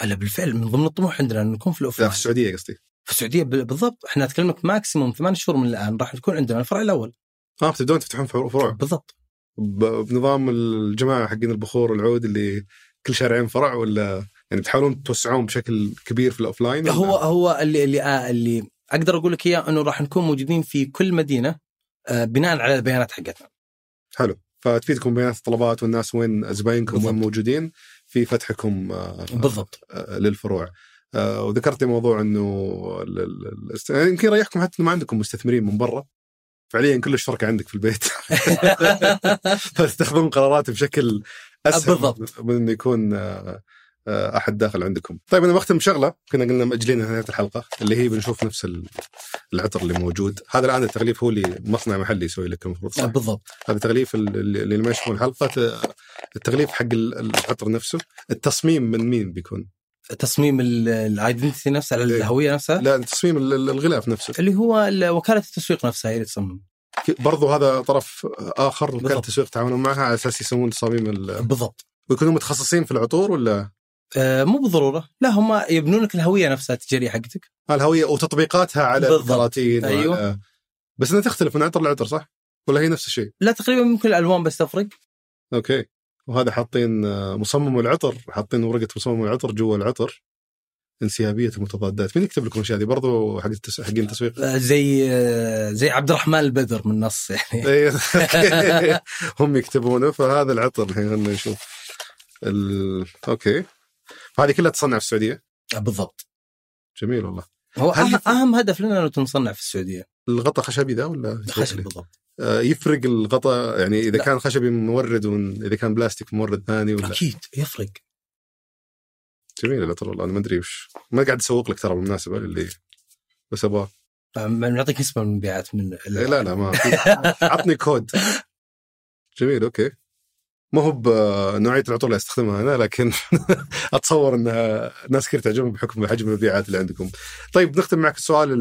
ألا بالفعل من ضمن الطموح عندنا أن نكون في الأوفلاين. في السعودية قصدي. في السعودية بالضبط، إحنا نتكلمك ماكسيموم 8 شهور من الآن راح تكون عندنا الفرع الأول. بتبدون تفتحون فروع. بالضبط. بنظام الجماعة حقين البخور العود اللي كل شارعين فرع، ولا يعني تحاولون توسعون بشكل كبير في الأوفلاين؟ هو اللي أقدر أقول لك إياه أنه راح نكون موجودين في كل مدينة بناء على البيانات حقتنا. حلو. فتفيدكم بيانات الطلبات والناس وين أزباينكم وين موجودين في فتحكم. بالضبط. للفروع. وذكرت موضوع أنه يمكن يريحكم حتى ما عندكم مستثمرين من برا، فعليا كل الشركة عندك في البيت، فتستخدمون قرارات بشكل أسهل. بالضبط. من أنه يكون أحد داخل عندكم. طيب أنا بختم شغلة كنا قلنا مأجلين نهاية الحلقة، اللي هي بنشوف نفس العطر اللي موجود هذا الآن. التغليف هو اللي مصنع محلي يسوي لك المفروض. بالضبط. هذا تغليف اللي ما يشوفون الحلقة، التغليف حق العطر نفسه. التصميم من مين بيكون؟ تصميم الايدنتي نفسه على الهوية نفسها؟ لا، تصميم الغلاف نفسه اللي هو وكالة التسويق نفسها هي اللي تصمم. برضو هذا طرف آخر، وكالة التسويق تعاونوا معها على أساس يسوون تصاميم بالضبط. ويكونوا متخصصين في العطور ولا؟ مو بالضرورة، لا، هم يبنون لك الهوية نفسها التجارية حقتك، الهوية وتطبيقاتها على الكراتين. أيوة. بس أنها تختلف من عطر لعطر، صح؟ ولا هي نفس الشيء؟ لا، تقريبا ممكن الألوان بس تفرق. أوكي. وهذا حاطين مصمم العطر، حاطين ورقة مصمم العطر جوا العطر، انسيابيه المتضادات. مين يكتب لكم الاشياء هذه برضو حق حقين التسويق؟ زي عبد الرحمن البدر من النص يعني. هم يكتبونه، فهذا العطر الحين خلينا نشوف اوكي. هذه كلها تصنع في السعوديه بالضبط. جميل والله. هو اهم هدف لنا انه تنصنع في السعوديه. الغطاء خشبي ده ولا خشب؟ بالضبط. يفرق الغطاء يعني اذا لا. كان خشبي مورد، واذا كان بلاستيك مورد ثاني ولا؟ اكيد يفرق. جميل العطر والله. انا ما ادري وش، ما قاعد اسوق لك ترى بالمناسبه اللي بس ابغى نعطيك نسبه من مبيعات من لا ما عطني كود. جميل اوكي. ما هو بنوعيه العطور اللي استخدمها انا، لكن اتصور انها ناس كثير تعجبهم بحكم حجم المبيعات اللي عندكم. طيب نختم معك السؤال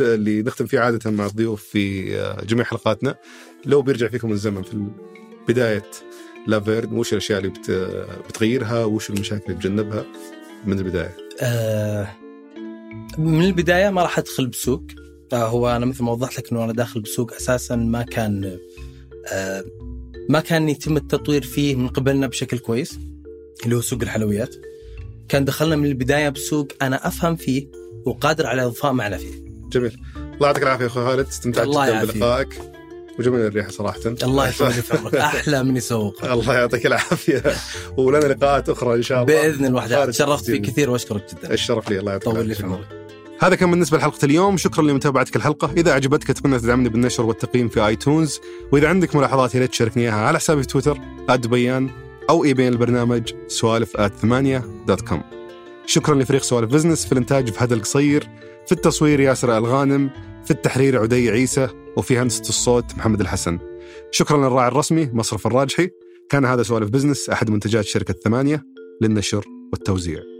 اللي نختم فيه عاده مع الضيوف في جميع حلقاتنا. لو بيرجع فيكم الزمن في بدايه لافيرن، وش الاشياء اللي بتغيرها، وش المشاكل اللي بتجنبها من البدايه؟ من البدايه ما راح ادخل بسوق. هو انا مثل ما وضحت لك انه انا داخل بسوق اساسا ما كان يتم التطوير فيه من قبلنا بشكل كويس، اللي هو سوق الحلويات. كان دخلنا من البداية بسوق أنا أفهم فيه وقادر على إضفاء معنى فيه. جميل. الله يعطيك العافية يا أخوي خالد، استمتعت جدا بلقائك، وجميل الريحة صراحة. الله يسعدك عمرك. أحلى من يسوق. الله يعطيك العافية، ولنا لقاءات أخرى إن شاء الله بإذن الوحدة. تشرفت فيك كثير وأشكرك جدا. الشرف لي. الله يعطيك العافية. هذا كان بالنسبة لحلقة اليوم. شكرا لمتابعتك الحلقة. إذا عجبتك أتمنى تدعمني بالنشر والتقييم في آيتونز، وإذا عندك ملاحظات يا ريت تشاركني إياها على حسابي في تويتر @بيان أو إيميل البرنامج سوالف@8.com. شكرا لفريق سوالف بزنس في الإنتاج فهد القصير، في التصوير ياسر الغانم، في التحرير عدي عيسى، وفي هندسة الصوت محمد الحسن. شكرا للراعي الرسمي مصرف الراجحي. كان هذا سوالف بزنس أحد منتجات شركة 8 للنشر والتوزيع.